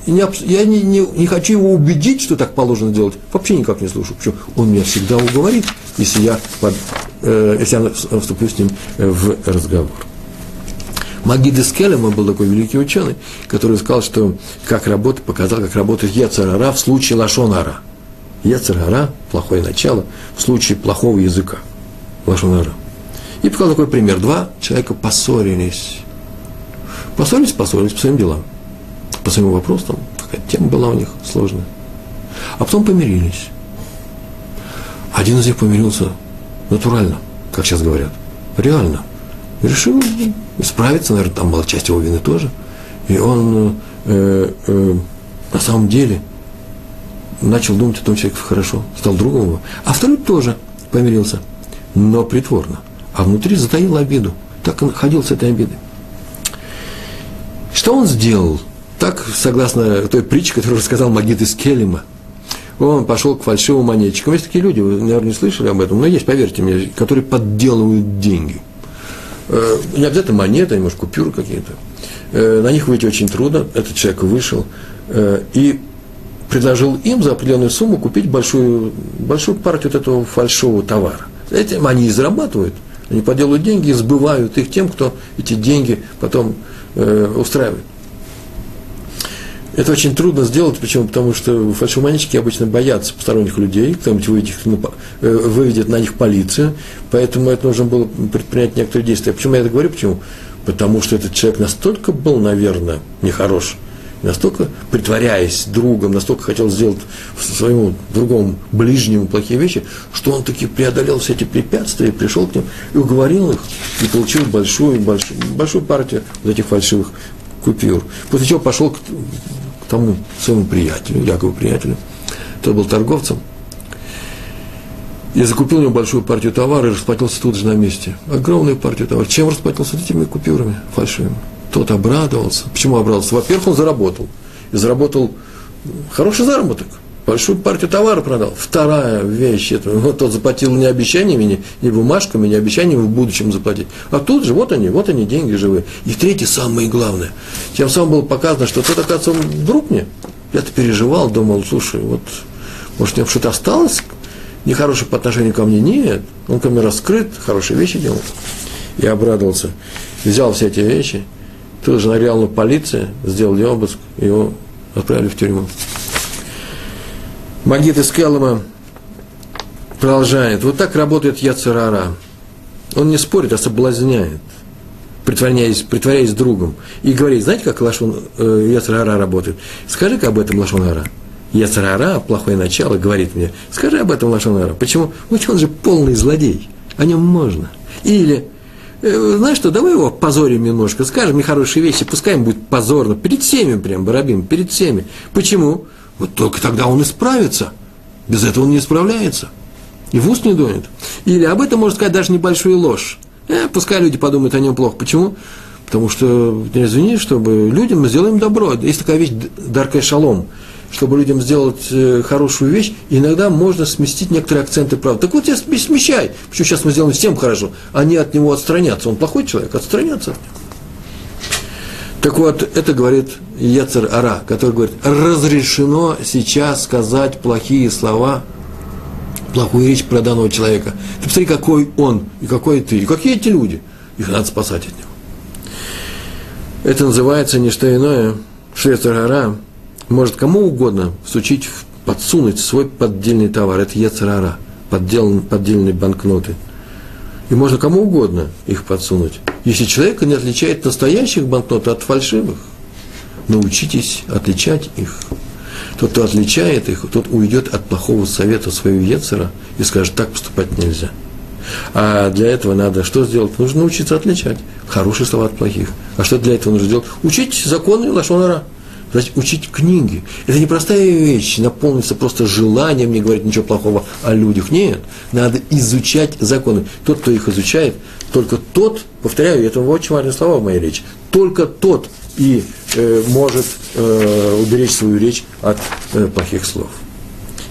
Не, я не, не, не хочу его убедить, что так положено делать. Вообще никак не слушаю. Почему? Он меня всегда уговорит, если я, под, э, если я вступлю с ним в разговор. Магид из Келема был такой великий ученый, который сказал, что как работает, показал, как работает йецер ара в случае лашон ара. Йецер ара – плохое начало, в случае плохого языка. Лашон ара. И показал такой пример. Два человека поссорились. Поссорились, поссорились по своим делам, по своим вопросам, какая-то тема была у них сложная. А потом помирились. Один из них помирился натурально, как сейчас говорят, реально. Решил исправиться, наверное, там была часть его вины тоже. И он э, э, на самом деле начал думать о том, человеке хорошо, стал другом его. А второй тоже помирился, но притворно. А внутри затаил обиду, так он ходил с этой обидой. Что он сделал? Так, согласно той притче, которую рассказал Магид из Келема, он пошел к фальшивому монетчику. Есть такие люди, вы, наверное, не слышали об этом, но есть, поверьте мне, которые подделывают деньги. Не обязательно монеты, может, купюры какие-то. На них выйти очень трудно. Этот человек вышел и предложил им за определенную сумму купить большую, большую партию вот этого фальшивого товара. Этим они и зарабатывают. Они подделывают деньги и сбывают их тем, кто эти деньги потом э, устраивает. Это очень трудно сделать, почему? Потому что фальшивомонетчики обычно боятся посторонних людей, кто-нибудь выведет, выведет на них полицию, поэтому это нужно было предпринять некоторые действия. Почему я это говорю? Почему? Потому что этот человек настолько был, наверное, нехорош, настолько, притворяясь другом, настолько хотел сделать своему другому ближнему плохие вещи, что он таки преодолел все эти препятствия, пришел к ним и уговорил их, и получил большую, большую, большую партию вот этих фальшивых купюр. После чего пошел к, к тому своему приятелю, якобы приятелю, тот был торговцем, и закупил у него большую партию товара и расплатился тут же на месте. Огромную партию товара. Чем расплатился? Этими купюрами фальшивыми. Тот обрадовался. Почему обрадовался? Во-первых, он заработал. И заработал хороший заработок. Большую партию товара продал. Вторая вещь. Это, ну, тот заплатил не обещаниями, не, не бумажками, не обещаниями в будущем заплатить. А тут же, вот они, вот они, деньги живые. И третье, самое главное. Тем самым было показано, что тот, оказывается, он друг мне. Я-то переживал, думал, слушай, вот, может, у него что-то осталось нехорошее по отношению ко мне? Нет. Он ко мне раскрыт, хорошие вещи делал. Я обрадовался. Взял все эти вещи. Тут же нарял на полиции, сделали обыск, его отправили в тюрьму. Магид из Келлама продолжает. Вот так работает яцер ара. Он не спорит, а соблазняет, притворяясь, притворяясь другом. И говорит, знаете, как лашон, э, яцер ара работает? Скажи-ка об этом лашон ара. Яцер ара, плохое начало, говорит мне, скажи об этом лашон ара. Почему? Ну, он же полный злодей, о нем можно. Или... Знаешь что, давай его позорим немножко, скажем нехорошие вещи, пускай им будет позорно, перед всеми прям, барабим, перед всеми. Почему? Вот только тогда он исправится, без этого он не исправляется, и в ус не дует. Или об этом можно сказать даже небольшую ложь, э, пускай люди подумают о нем плохо. Почему? Потому что, извини, чтобы людям мы сделаем добро. Есть такая вещь, даркай шалом, чтобы людям сделать хорошую вещь, иногда можно сместить некоторые акценты права. Так вот, я смещай. Почему сейчас мы сделаем всем хорошо? Они от него отстранятся. Он плохой человек, отстранятся от него. Так вот, это говорит яцер ара, который говорит, разрешено сейчас сказать плохие слова, плохую речь про данного человека. Ты посмотри, какой он, и какой ты, и какие эти люди. Их надо спасать от него. Это называется не что иное, что яцер ара может кому угодно всучить, подсунуть свой поддельный товар. Это яцер ара, поддельные банкноты. И можно кому угодно их подсунуть. Если человек не отличает настоящих банкнот от фальшивых, научитесь отличать их. Тот, кто отличает их, тот уйдет от плохого совета своего яцера и скажет, так поступать нельзя. А для этого надо что сделать? Нужно научиться отличать хорошие слова от плохих. А что для этого нужно делать? Учить законы лашон ара. Значит, учить книги. Это не простая вещь, наполниться просто желанием не говорить ничего плохого о людях. Нет, надо изучать законы. Тот, кто их изучает, только тот, повторяю, это очень важные слова в моей речи, только тот и э, может э, уберечь свою речь от э, плохих слов.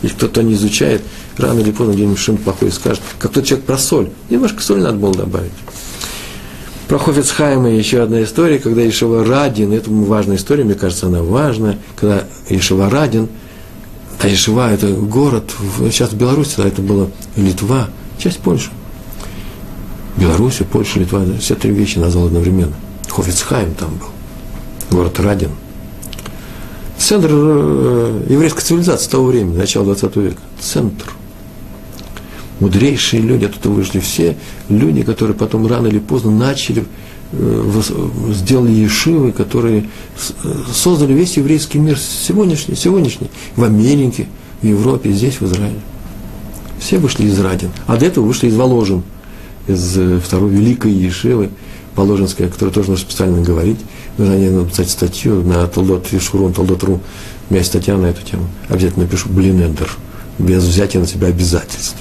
Если кто-то не изучает, рано или поздно где-нибудь что-нибудь плохое скажет. Как тот человек про соль. Немножко соль надо было добавить. Про Хофицхайма еще одна история, когда Йешива Радин, это важная история, мне кажется, она важная, когда Йешива Радин, а Йешива – это город, сейчас в Беларуси, а это была Литва, часть Польши. Беларусь, Польша, Литва, все три вещи назвал одновременно. Хофицхайм там был, город Радин. Центр еврейской цивилизации того времени, начала двадцатого века, центр. Мудрейшие люди, оттуда вышли все люди, которые потом рано или поздно начали, сделали ешивы, которые создали весь еврейский мир сегодняшний, сегодняшний, в Америке, в Европе, здесь, в Израиле. Все вышли из Радин, а до этого вышли из Воложин, из второй великой ешивы, Воложинская, о которой тоже нужно специально говорить. Нужно о ней написать статью на Толдот Ешурон, Толдот.ру, у меня есть статья на эту тему, обязательно напишу, блин, эндер, без взятия на себя обязательств.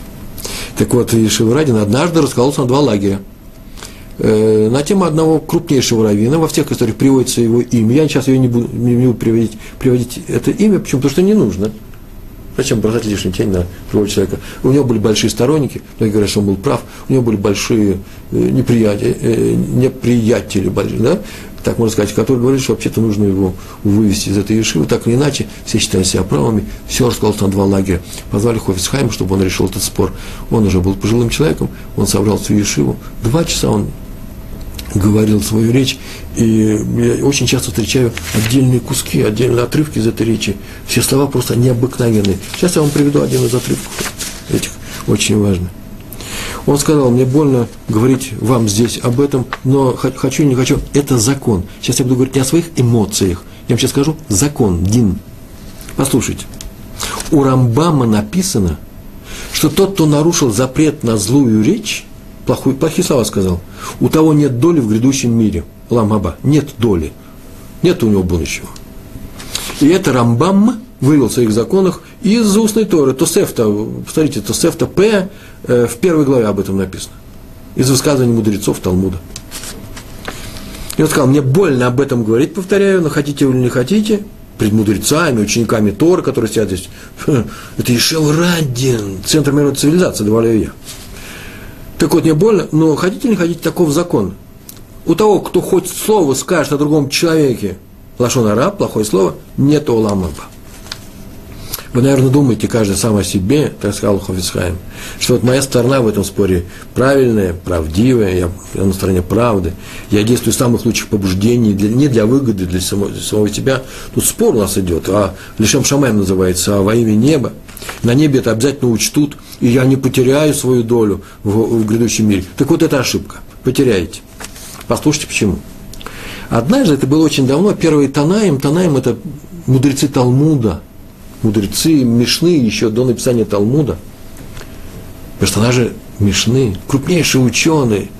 Так вот, Йешива Радин однажды раскололся на два лагеря. Э, на тему одного крупнейшего раввина, во всех историях приводится его имя. Я сейчас ее не буду, не буду приводить, приводить это имя, почему? Потому что не нужно. Зачем бросать лишнюю тень на другого человека? У него были большие сторонники, многие говорят, что он был прав, у него были большие неприятели, э, неприятели большие, да? Так можно сказать, которые говорили, что вообще-то нужно его вывести из этой ешивы, так или иначе, все считали себя правыми, все раскололось на два лагеря. Позвали Хофицхайма, чтобы он решил этот спор. Он уже был пожилым человеком, он собрал свою ешиву, два часа он говорил свою речь, И я очень часто встречаю отдельные куски, отдельные отрывки из этой речи. Все слова просто необыкновенные. Сейчас я вам приведу один из отрывков этих, очень важно. Он сказал: мне больно говорить вам здесь об этом, но хочу, не хочу, это закон. Сейчас я буду говорить не о своих эмоциях, я вам сейчас скажу закон, дин. Послушайте. У Рамбама написано, что тот, кто нарушил запрет на злую речь, плохую, плохие слова сказал, у того нет доли в грядущем мире. Ламаба. Нет доли. Нет у него будущего. И это Рамбам вывел в своих законах из устной Торы. Тосефта, посмотрите, Тосефта П, э, в первой главе об этом написано. Из высказываний мудрецов Талмуда. И он сказал: мне больно об этом говорить, повторяю, но хотите или не хотите, пред мудрецами, учениками Торы, которые сидят здесь. Это Ешел Радин, центр мировой цивилизации, добавляю я. Так вот, мне больно, но хотите или не хотите, таков закон. У того, кто хоть слово скажет о другом человеке, лашон ара, плохое слово, нет олам аба. Вы, наверное, думаете, каждый сам о себе, так сказал Хов Ицхаим, что вот моя сторона в этом споре правильная, правдивая, я, я на стороне правды, я действую из самых лучших побуждений, для, не для выгоды, для самого, для самого себя. Тут спор у нас идет, а лишем шамаем называется, а во имя неба. На небе это обязательно учтут, и я не потеряю свою долю в, в грядущем мире. Так вот, это ошибка, потеряете. Послушайте, почему. Однажды, это было очень давно, первые Танаим, Танаим – это мудрецы Талмуда, мудрецы Мишны, еще до написания Талмуда. Персонажи Мишны, крупнейшие ученые,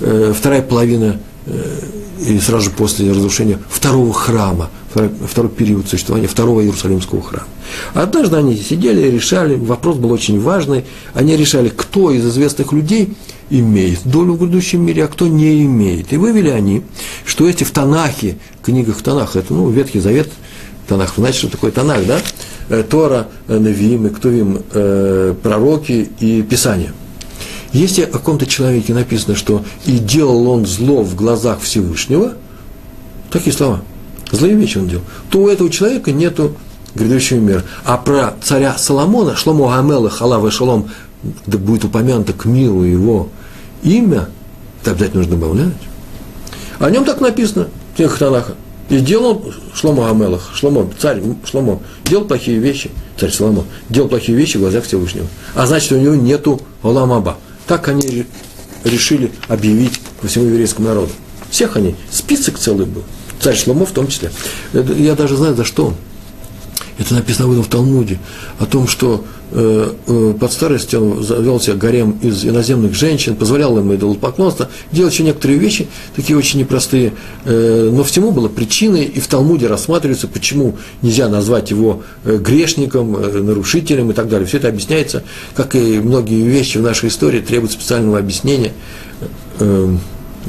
э, вторая половина, э, и сразу же после разрушения второго храма, второй, второй период существования второго Иерусалимского храма. Однажды они сидели и решали, вопрос был очень важный, они решали, кто из известных людей имеет долю в грядущем мире, а кто не имеет. И вывели они, что эти в Танахе, книгах Танаха, это ну, Ветхий Завет, Танах, вы знаете, что такое Танах, да? Тора, Невиим, и Ктувим, э, пророки и Писание. Если о каком-то человеке написано, что «и делал он зло в глазах Всевышнего», такие слова, злые вещи он делал, то у этого человека нету грядущего мира. А про царя Соломона, Шломо Амелех, алав шалом, да будет упомянуто к миру его имя, это обязательно нужно добавлять. О нем так написано в книгах Танаха. И делал Шломо Амелех, Шломо, царь Шломо, делал плохие вещи, царь Соломон, делал плохие вещи в глазах Всевышнего. А значит, у него нету олам аба. Так они решили объявить по всему еврейскому народу. Всех они. Список целый был. Царь Шломо в том числе. Я даже знаю, за что. Это написано в Талмуде. О том, что э, э, под старость он завел себя гарем из иноземных женщин, позволял им идолопоклонство, делал еще некоторые вещи, такие очень непростые. Э, но всему было причиной, и в Талмуде рассматривается, почему нельзя назвать его грешником, э, нарушителем и так далее. Все это объясняется, как и многие вещи в нашей истории, требуют специального объяснения. Э,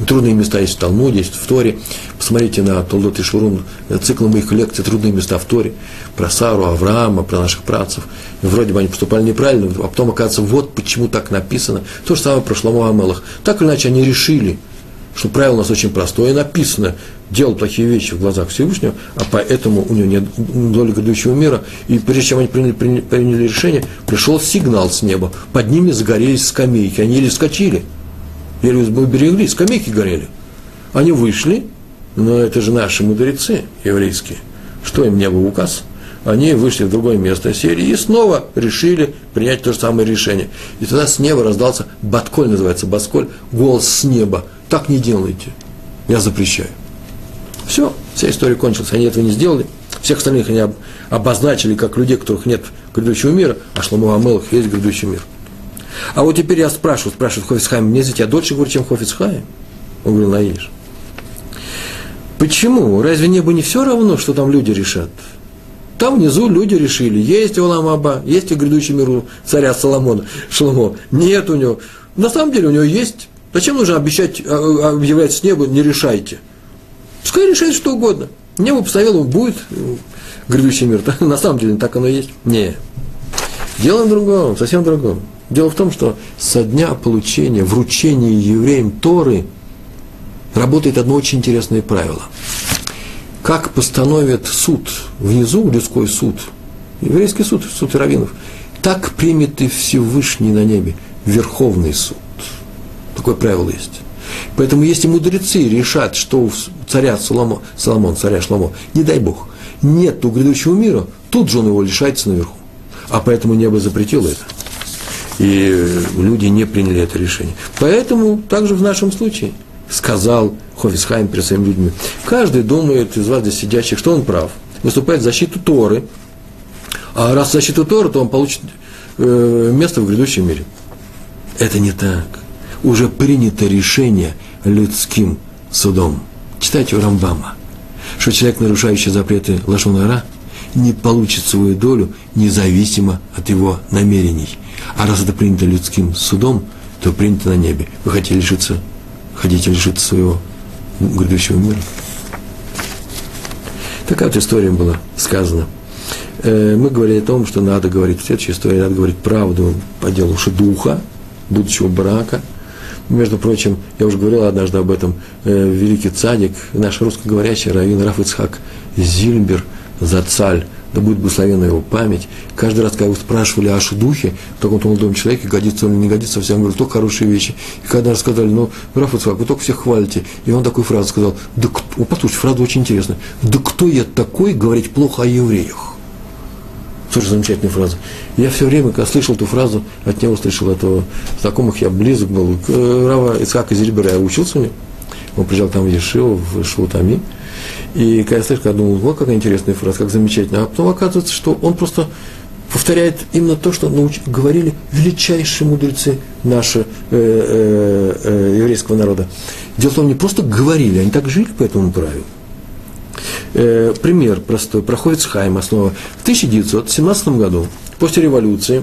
Трудные места есть в Талмуде, есть в Торе. Посмотрите на Толдот и Шурун, цикл моих лекций «Трудные места в Торе», про Сару, Авраама, про наших працев. Вроде бы они поступали неправильно, а потом оказывается, вот почему так написано. То же самое про Шломо Амелех. Так или иначе, они решили, что правило у нас очень простое. И написано, делал плохие вещи в глазах Всевышнего, а поэтому у него нет доли грядущего мира. И прежде чем они приняли, приняли, приняли решение, пришел сигнал с неба. Под ними загорелись скамейки, они еле вскочили. Еле уберегли, скамейки горели. Они вышли, но это же наши мудрецы еврейские. Что им не был указ? Они вышли в другое место сели и снова решили принять то же самое решение. И тогда с неба раздался, Батколь называется, Батколь, голос с неба. Так не делайте, я запрещаю. Все, вся история кончилась, они этого не сделали. Всех остальных они обозначили как людей, которых нет грядущего мира, а Шломо Амелех есть грядущий мир. А вот теперь я спрашиваю, спрашивает Хов Ицхаим, мне здесь я дольше говорю, чем Хов Ицхаим? Он говорил, Наиш. Почему? Разве небо не все равно, что там люди решат? Там внизу люди решили, есть олам аба, есть и грядущий мир царя Соломона, Шломо, нет у него. На самом деле у него есть. Зачем нужно обещать, объявлять с неба, не решайте? Пускай решает что угодно. Небо посоветовало, будет грядущий мир. На самом деле так оно и есть. Не. Дело в другом, совсем в другом. Дело в том, что со дня получения, вручения евреям Торы работает одно очень интересное правило. Как постановит суд внизу, людской суд, еврейский суд, суд раввинов, так примет и Всевышний на небе, Верховный суд. Такое правило есть. Поэтому если мудрецы решат, что у царя Соломо, Соломон, царя Шломо, не дай Бог, нет у грядущего мира, тут же он его лишается наверху. А поэтому небо запретило это. И люди не приняли это решение. Поэтому, также в нашем случае, сказал Хофицхайм перед своими людьми, каждый думает из вас здесь сидящих, что он прав, выступает в защиту Торы. А раз в защиту Торы, то он получит место в грядущем мире. Это не так. Уже принято решение людским судом. Читайте у Рамбама, что человек, нарушающий запреты лашон ара, не получит свою долю независимо от его намерений. А раз это принято людским судом, то принято на небе. Вы хотите лишиться, хотите лишиться своего грядущего мира? Такая вот история была сказана. Мы говорили о том, что надо говорить в следующей истории, надо говорить правду по делу шедуха, будущего брака. Между прочим, я уже говорил однажды об этом, э, великий цадик, наш русскоговорящий раввин Раф Ицхак Зильбер Зацаль, да будет благословенна его память. Каждый раз, когда его спрашивали о шедухе, в таком-то молодом человеке, годится он или не годится, всем говорят, только хорошие вещи. И когда нас сказали, ну, Раф Ицхак, вы только всех хвалите. И он такую фразу сказал, да кто, послушай, фраза очень интересная, да кто я такой говорить плохо о евреях? Тоже замечательная фраза. Я все время, когда слышал эту фразу, от него слышал этого. Знакомых я близок был. Рава Ицхака Зильбера я учился у него. Он приезжал там в Ешиву, в Швутами. И когда я слышал, я думал, вот какая интересная фраза, как замечательно. А потом оказывается, что он просто повторяет именно то, что науч... говорили величайшие мудрецы нашего э, э, э, еврейского народа. Дело в том, они просто говорили, они так жили по этому правилу. Пример простой, про Хофицхайма снова. В тысяча девятьсот семнадцатом году, после революции,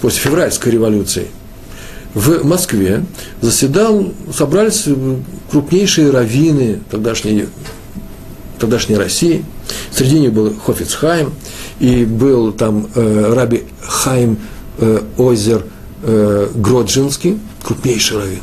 после февральской революции, в Москве заседал, собрались крупнейшие раввины тогдашней, тогдашней России. Среди них был Хофицхайм, и был там э, раби Хайм э, Озер э, Гроджинский, крупнейший раввин.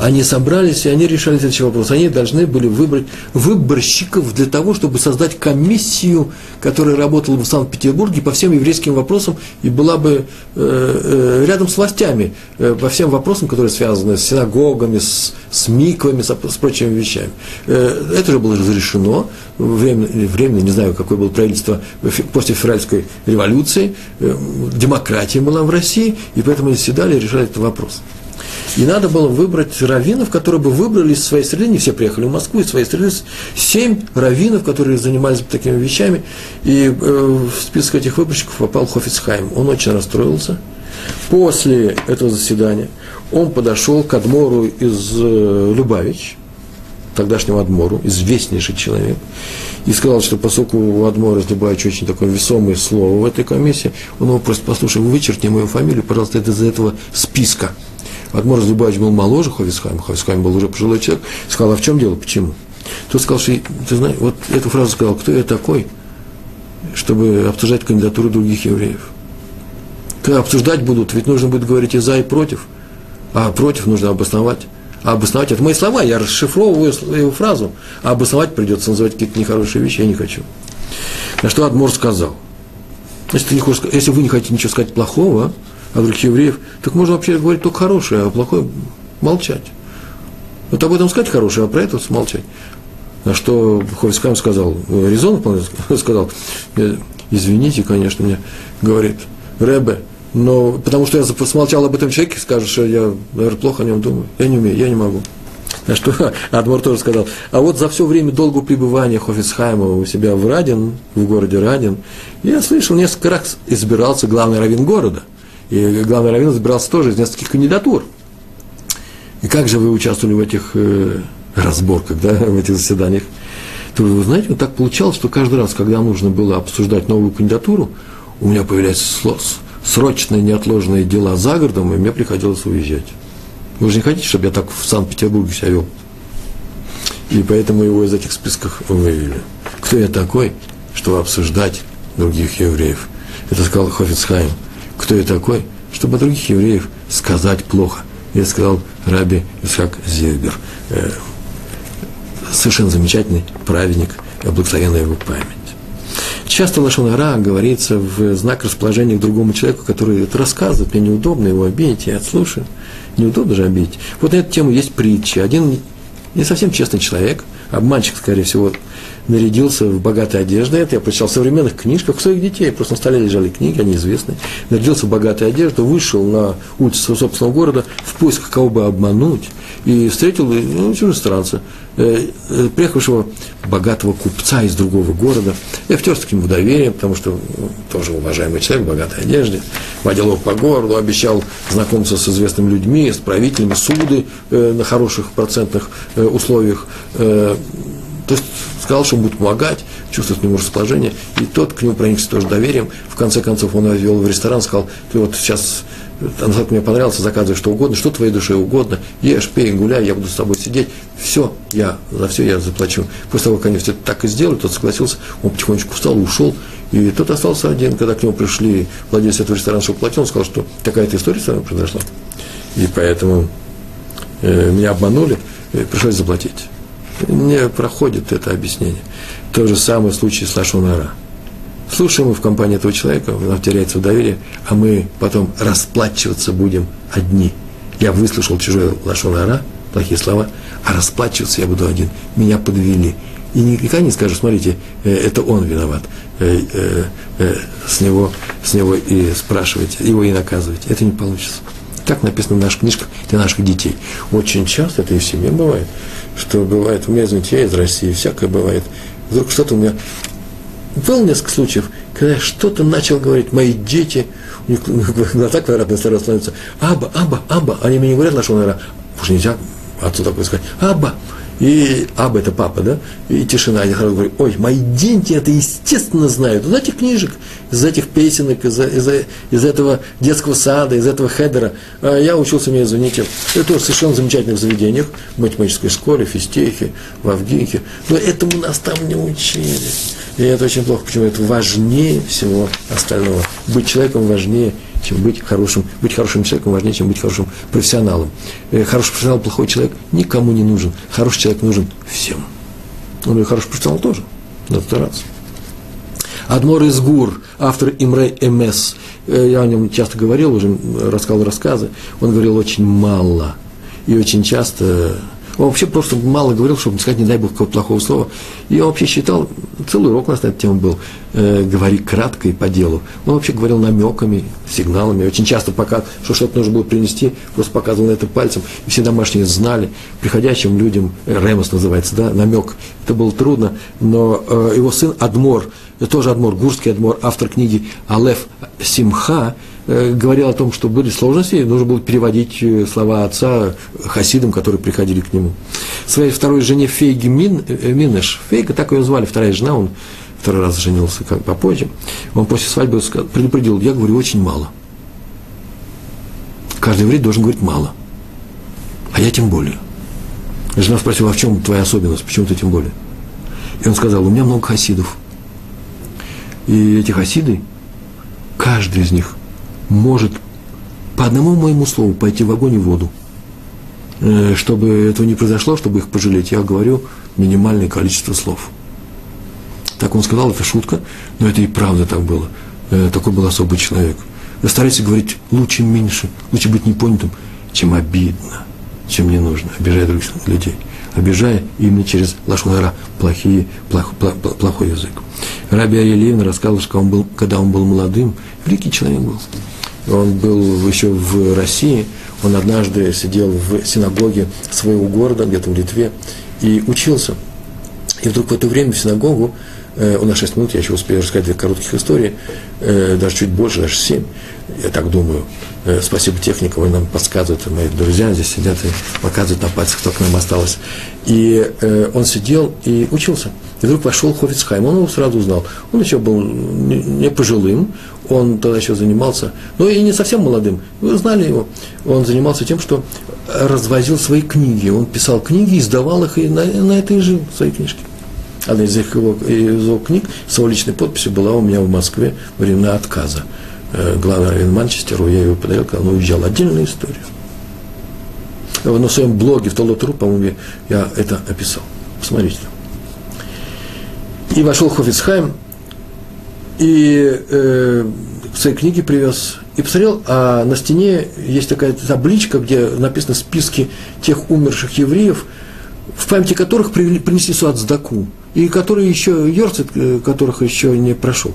Они собрались, и они решали следующий вопрос. Они должны были выбрать выборщиков для того, чтобы создать комиссию, которая работала бы в Санкт-Петербурге по всем еврейским вопросам и была бы э, рядом с властями, э, по всем вопросам, которые связаны с синагогами, с, с миквами, с, с прочими вещами. Э, это же было разрешено временно, временно, не знаю, какое было правительство после февральской революции. Э, демократия была в России, и поэтому они седали и решали этот вопрос. И надо было выбрать раввинов, которые бы выбрали из своей среды, не все приехали в Москву, из своей среды семь раввинов, которые занимались такими вещами, и э, в список этих выборщиков попал Хофицхайм. Он очень расстроился. После этого заседания он подошел к адмору из э, Любавич, тогдашнему адмору, известнейший человек, и сказал, что поскольку у адмора из Любавича очень такое весомое слово в этой комиссии, он его просит, послушай, вычеркни мою фамилию, пожалуйста, это из этого списка. Адмор Любавич был моложе Хофицхайма, Хофицхайм был уже пожилой человек, сказал, а в чем дело, почему? Тот сказал, что, ты знаешь, вот эту фразу сказал, кто я такой, чтобы обсуждать кандидатуру других евреев. Когда обсуждать будут, ведь нужно будет говорить и за, и против, а против нужно обосновать. А обосновать, это мои слова, я расшифровываю его фразу, а обосновать придется, называть какие-то нехорошие вещи, я не хочу. На что адмор сказал, если, не хочешь, если вы не хотите ничего сказать плохого, а других евреев, так можно вообще говорить только хорошее, а плохое молчать. Вот об этом сказать хорошее, а про это смолчать. На что Хофицхайм сказал, резон вполне сказал, извините, конечно, мне говорит Ребе, но потому что я смолчал об этом человеке, скажешь, что я, наверное, плохо о нем думаю. Я не умею, я не могу. На что адмор тоже сказал, а вот за все время долгого пребывания Хофицхайма у себя в Радин, в городе Радин, я слышал, несколько раз избирался главный раввин города. И главный раввин избирался тоже из нескольких кандидатур. И как же вы участвовали в этих э, разборках, да, в этих заседаниях? То вы знаете, вот так получалось, что каждый раз, когда нужно было обсуждать новую кандидатуру, у меня появлялись срочные неотложные дела за городом, и мне приходилось уезжать. Вы же не хотите, чтобы я так в Санкт-Петербурге себя вел? И поэтому его из этих списков вывели. Кто я такой, чтобы обсуждать других евреев? Это сказал Хофицхайм. Кто я такой, чтобы о других евреев сказать плохо? Я сказал раби Ицхак Зильбер. Э, совершенно замечательный праведник, благословенная его память. Часто лашон ара говорится в знак расположения к другому человеку, который это рассказывает, мне неудобно его обидеть, я отслушаю, неудобно же обидеть. Вот на эту тему есть притча. Один не совсем честный человек, обманщик, скорее всего, нарядился в богатой одежды. Это я прочитал в современных книжках у своих детей. Просто на столе лежали книги, они известны. Нарядился в богатой одежду, вышел на улицу собственного города в поисках кого бы обмануть. И встретил, ну, чужестранца, э, э, приехавшего богатого купца из другого города. Я втерся к нему в доверие, потому что ну, тоже уважаемый человек в богатой одежде. Водил его по городу, обещал знакомиться с известными людьми, с правителями, суды э, на хороших процентных э, условиях. Э, То есть сказал, что он будет помогать, чувствует к нему расположение, и тот к нему проникся тоже доверием. В конце концов, он вел в ресторан, сказал, ты вот сейчас, назад мне понравился, заказывай что угодно, что твоей душе угодно, ешь, пей, гуляй, я буду с тобой сидеть, все, я, за все я заплачу. После того, как они все так и сделали, тот согласился, он потихонечку встал, ушел, и тот остался один. Когда к нему пришли владелец этого ресторана, что платил, он сказал, что такая-то история с вами произошла, и поэтому э, меня обманули, э, пришлось заплатить. Не проходит это объяснение. То же самое в случае с лашон ара. Слушаем мы в компании этого человека, нам теряется доверие, а мы потом расплачиваться будем одни. Я выслушал чужое лашон ара, плохие слова, а расплачиваться я буду один. Меня подвели. И никогда не скажу, смотрите, это он виноват. С него, с него и спрашивайте, его и наказывайте. Это не получится. Так написано в наших книжках для наших детей. Очень часто это и в семье бывает. Что бывает, у меня, извините, я из России, всякое бывает. Вдруг что-то у меня... Было несколько случаев, когда я что-то начал говорить, мои дети, у них глаза квадратные стороны становятся, аба, аба, аба, они мне не говорят лашон ара, уж нельзя отцу такое сказать, аба, и аба это папа, да, и тишина, я сразу говорю, ой, мои дети это естественно знают, из этих книжек, из этих песенок, из, из, из этого детского сада, из этого хедера, я учился, мне извините, это тоже в совершенно замечательных заведениях, в математической школе, в физтехе, в Авгике, но этому нас там не учили. И это очень плохо, почему это важнее всего остального. Быть человеком важнее, чем быть хорошим. Быть хорошим человеком важнее, чем быть хорошим профессионалом. Хороший профессионал, плохой человек никому не нужен. Хороший человек нужен всем. Ну и хороший профессионал тоже. Надо стараться. Адмор из Гур, автор Имре Эмес. Я о нем часто говорил, уже рассказывал рассказы. Он говорил очень мало. И очень часто... Он вообще просто мало говорил, чтобы не сказать, не дай бог, какого плохого слова. И он вообще считал, целый урок у нас на эту тему был, э, говори кратко и по делу. Он вообще говорил намеками, сигналами. Очень часто, пока, что что-то нужно было принести, просто показывал на это пальцем. И все домашние знали, приходящим людям, Ремос называется, да, намек. Это было трудно, но э, его сын Адмор, тоже Адмор, гурский Адмор, автор книги «Алеф Симха», говорил о том, что были сложности, и нужно было переводить слова отца хасидам, которые приходили к нему. Своей второй жене Фейге Мин, Минеш, Фейга, так ее звали, вторая жена, он второй раз женился как попозже, он после свадьбы предупредил, я говорю очень мало. Каждый еврей должен говорить мало, а я тем более. Жена спросила, а в чем твоя особенность, почему ты тем более? И он сказал, у меня много хасидов. И эти хасиды, каждый из них может по одному моему слову пойти в огонь и в воду. Чтобы этого не произошло, чтобы их пожалеть, я говорю минимальное количество слов. Так он сказал, это шутка, но это и правда так было. Такой был особый человек. Старайся говорить лучше меньше, лучше быть непонятым, чем обидно, чем не нужно, обижая других людей. Обижая именно через лашон ара, плохие, плох, плох, плохой язык. Раби Арье Левин рассказывал, что он был, когда он был молодым, великий человек был. Он был еще в России, он однажды сидел в синагоге своего города, где-то в Литве, и учился. И вдруг в это время в синагогу, э, у нас шесть минут, я еще успею рассказать две коротких истории, э, даже чуть больше, даже семь, я так думаю. Э, спасибо техникам, они нам подсказывают, мои друзья здесь сидят и показывают на пальцах, кто к нам осталось. И э, он сидел и учился. И вдруг вошел Хофец Хаим, он его сразу узнал. Он еще был не пожилым, он тогда еще занимался, ну и не совсем молодым, вы знали его. Он занимался тем, что развозил свои книги, он писал книги, издавал их, и на, на это и жил, свои книжки. Одна из его, из его книг с его личной подписью была у меня в Москве во время отказа. Главный раввин Манчестеру, я его подарил, когда он уезжал. Отдельная история. На своем блоге в Толот.ру, по-моему, я это описал. Посмотрите. И вошел Хофец Хаим, и э, в своей книге привез и посмотрел, а на стене есть такая табличка, где написаны списки тех умерших евреев, в памяти которых привели, принесли суд цдаку, и которые еще йорцит, которых еще не прошел.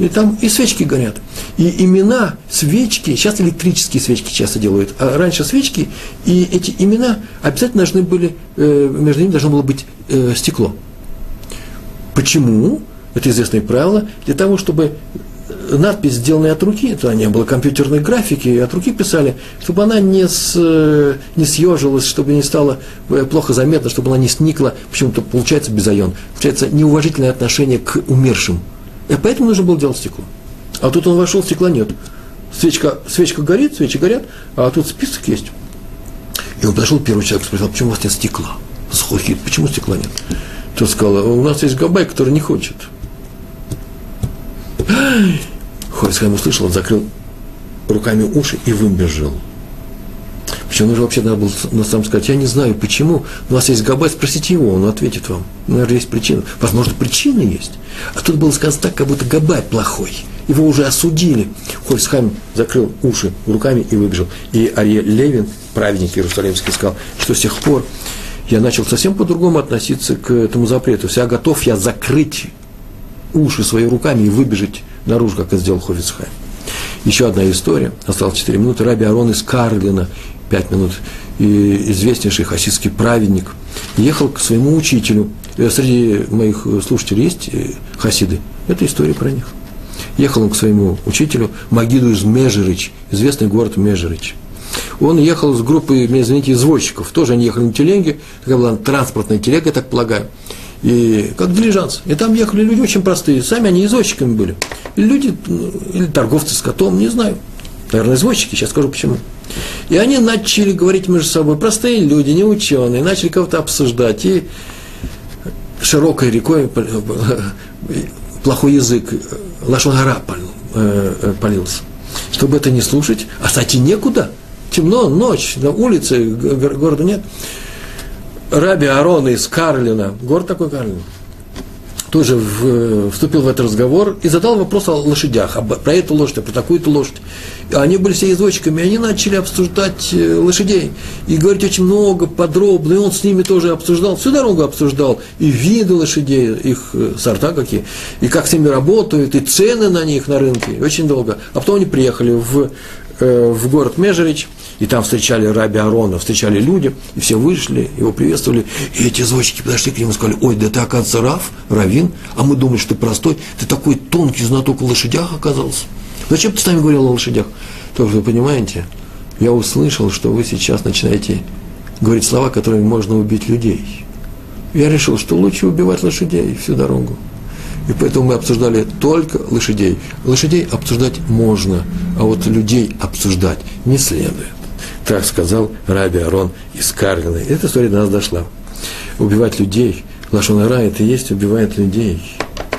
И там и свечки горят. И имена, свечки, сейчас электрические свечки часто делают, а раньше свечки, и эти имена обязательно должны были, между ними должно было быть стекло. Почему? Это известное правило. Для того, чтобы надпись, сделанная от руки, тогда не было компьютерной графики, от руки писали, чтобы она не, с, не съежилась, чтобы не стала плохо заметна, чтобы она не сникла. Почему-то получается безайон, получается неуважительное отношение к умершим. И поэтому нужно было делать стекло. А тут он вошел, стекла нет. Свечка, свечка горит, свечи горят, а тут список есть. И он подошел, первый человек спросил, почему у вас нет стекла? Сухой, почему стекла нет? Тот сказал, у нас есть габай, который не хочет. Хорис Хайм услышал, он закрыл руками уши и выбежал. Почему? Нужно вообще надо было на самом сказать, я не знаю почему, у нас есть габай, спросите его, он ответит вам. Наверное, есть причина. Возможно, причины есть. А тут было сказано так, как будто габай плохой. Его уже осудили. Хорис Хайм закрыл уши руками и выбежал. И Арье Левин, праведник иерусалимский, сказал, что с тех пор я начал совсем по-другому относиться к этому запрету. Я готов я закрыть уши своими руками и выбежать наружу, как это сделал Хорис Хайм. Еще одна история. Осталось четыре минуты. Раби Аарон из Карлина, пять минут, и известнейший хасидский праведник, ехал к своему учителю. Среди моих слушателей есть хасиды. Это история про них. Ехал он к своему учителю, Магиду из Межерич, известный город Межерич. Он ехал с группой, извините, извозчиков. Тоже они ехали на телеге, такая была транспортная телега, я так полагаю. И как дилижанс. И там ехали люди очень простые. Сами они извозчиками были. Или люди, или торговцы с котом, не знаю. Наверное, извозчики, сейчас скажу почему. И они начали говорить между собой. Простые люди, не ученые, начали кого-то обсуждать. И широкой рекой плохой язык, лашон гара полился. Чтобы это не слушать, а сойти некуда. Темно, ночь, на улице города нет. Раби Аарон из Карлина, город такой Карлин, тоже в, вступил в этот разговор и задал вопрос о лошадях, об, про эту лошадь, про такую-то лошадь. Они были все извозчиками, и они начали обсуждать лошадей и говорить очень много, подробно, и он с ними тоже обсуждал, всю дорогу обсуждал, и виды лошадей, их сорта какие, и как с ними работают, и цены на них на рынке, очень долго. А потом они приехали в, в город Межерич, и там встречали Раби Аарона, встречали люди, и все вышли, его приветствовали. И эти извозчики подошли к нему и сказали, ой, да ты, оказывается, рав, раввин, а мы думали, что ты простой, ты такой тонкий знаток о лошадях оказался. Зачем ты с нами говорил о лошадях? Только вы понимаете, я услышал, что вы сейчас начинаете говорить слова, которыми можно убить людей. Я решил, что лучше убивать лошадей всю дорогу. И поэтому мы обсуждали только лошадей. Лошадей обсуждать можно, а вот людей обсуждать не следует. Так сказал Раби Аарон из Карлина. Эта история до нас дошла. Убивать людей, лашон ара, это и есть убивает людей.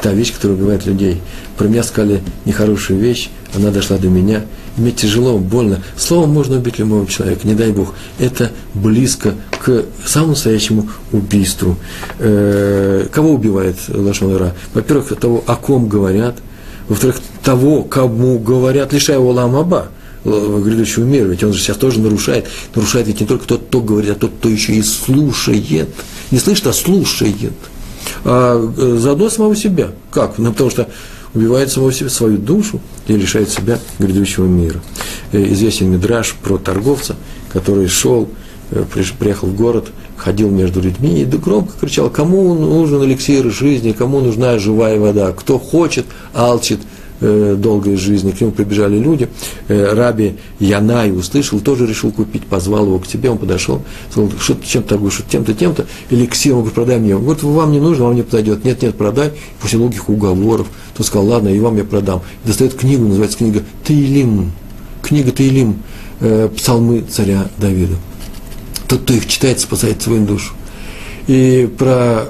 Та вещь, которая убивает людей. Про меня сказали нехорошую вещь, она дошла до меня. И мне тяжело, больно. Словом можно убить любого человека, не дай Бог. Это близко к самому настоящему убийству. Э-э- кого убивает лашон ара? Во-первых, того, о ком говорят. Во-вторых, того, кому говорят, лишая его олам аба. Грядущего мира, ведь он же сейчас тоже нарушает, нарушает ведь не только тот, кто говорит, а тот, кто еще и слушает, не слышит, а слушает, а заодно самого себя, как? Ну, потому что убивает самого себя, свою душу и лишает себя грядущего мира. Известен мидраш про торговца, который шел, приехал в город, ходил между людьми и громко кричал, кому нужен эликсир жизни, кому нужна живая вода, кто хочет, алчит долгой жизни, к нему прибежали люди. Раби Янай услышал, тоже решил купить, позвал его к тебе, он подошел, сказал, что ты чем-то торгуешь, тем-то, тем-то, эликсир, он говорит, продай мне. Он говорит, вам не нужно, вам не подойдет. Нет, нет, продай. После долгих уговоров, то сказал, ладно, и вам я продам. И достает книгу, называется книга Таилим, книга Таилим, псалмы царя Давида. Тот, кто их читает, спасает свою душу. И про...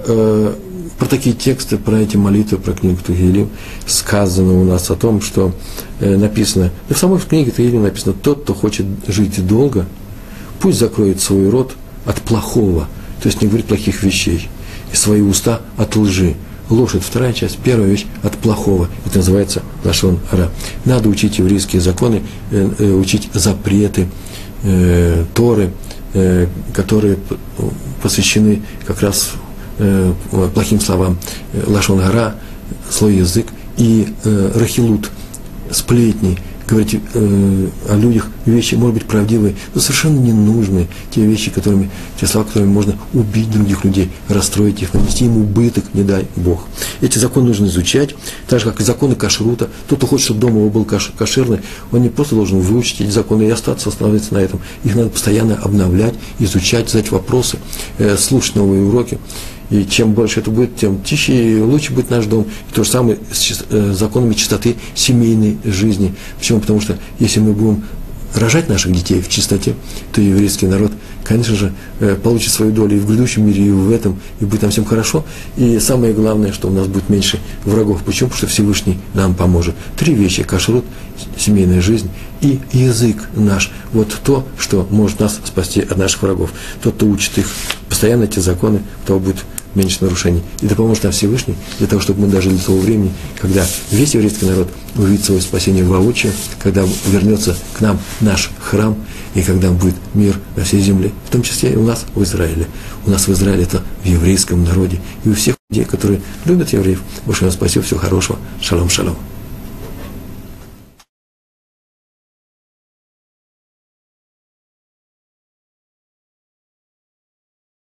Про такие тексты, про эти молитвы, про книгу Таилим сказано у нас о том, что э, написано, да в самой книге Таилим написано, тот, кто хочет жить долго, пусть закроет свой рот от плохого, то есть не говорит плохих вещей, и свои уста от лжи. лошадь, вторая часть, первая вещь от плохого. Это называется лашон ара. Надо учить еврейские законы, учить запреты, торы, которые посвящены как раз плохим словам. Лашон ара, злой язык, и рахилут, сплетни. Говорить э, о людях вещи, может быть, правдивые, но совершенно ненужные. Те вещи, которыми, те слова, которыми можно убить других людей, расстроить их, нанести им убыток, не дай Бог. Эти законы нужно изучать, так же, как и законы кашрута. Тот, кто хочет, чтобы дом его был каш, кошерный, он не просто должен выучить эти законы и остаться, остановиться на этом. Их надо постоянно обновлять, изучать, задать вопросы, э, слушать новые уроки. И чем больше это будет, тем тише и лучше будет наш дом. И то же самое с законами чистоты семейной жизни. Почему? Потому что если мы будем рожать наших детей в чистоте, то еврейский народ, конечно же, получит свою долю и в грядущем мире, и в этом, и будет нам всем хорошо. И самое главное, что у нас будет меньше врагов. Почему? Потому что Всевышний нам поможет. Три вещи: кашрут, семейная жизнь и язык наш. Вот то, что может нас спасти от наших врагов. Тот, кто учит их постоянно, эти законы, то будет меньше нарушений. И да поможет нам Всевышний для того, чтобы мы дожили до того времени, когда весь еврейский народ увидит свое спасение воочию, когда вернется к нам наш храм, и когда будет мир на всей земле, в том числе и у нас в Израиле. У нас в Израиле это в еврейском народе. И у всех людей, которые любят евреев. Большое вам спасибо, всего хорошего. Шалом, шалом.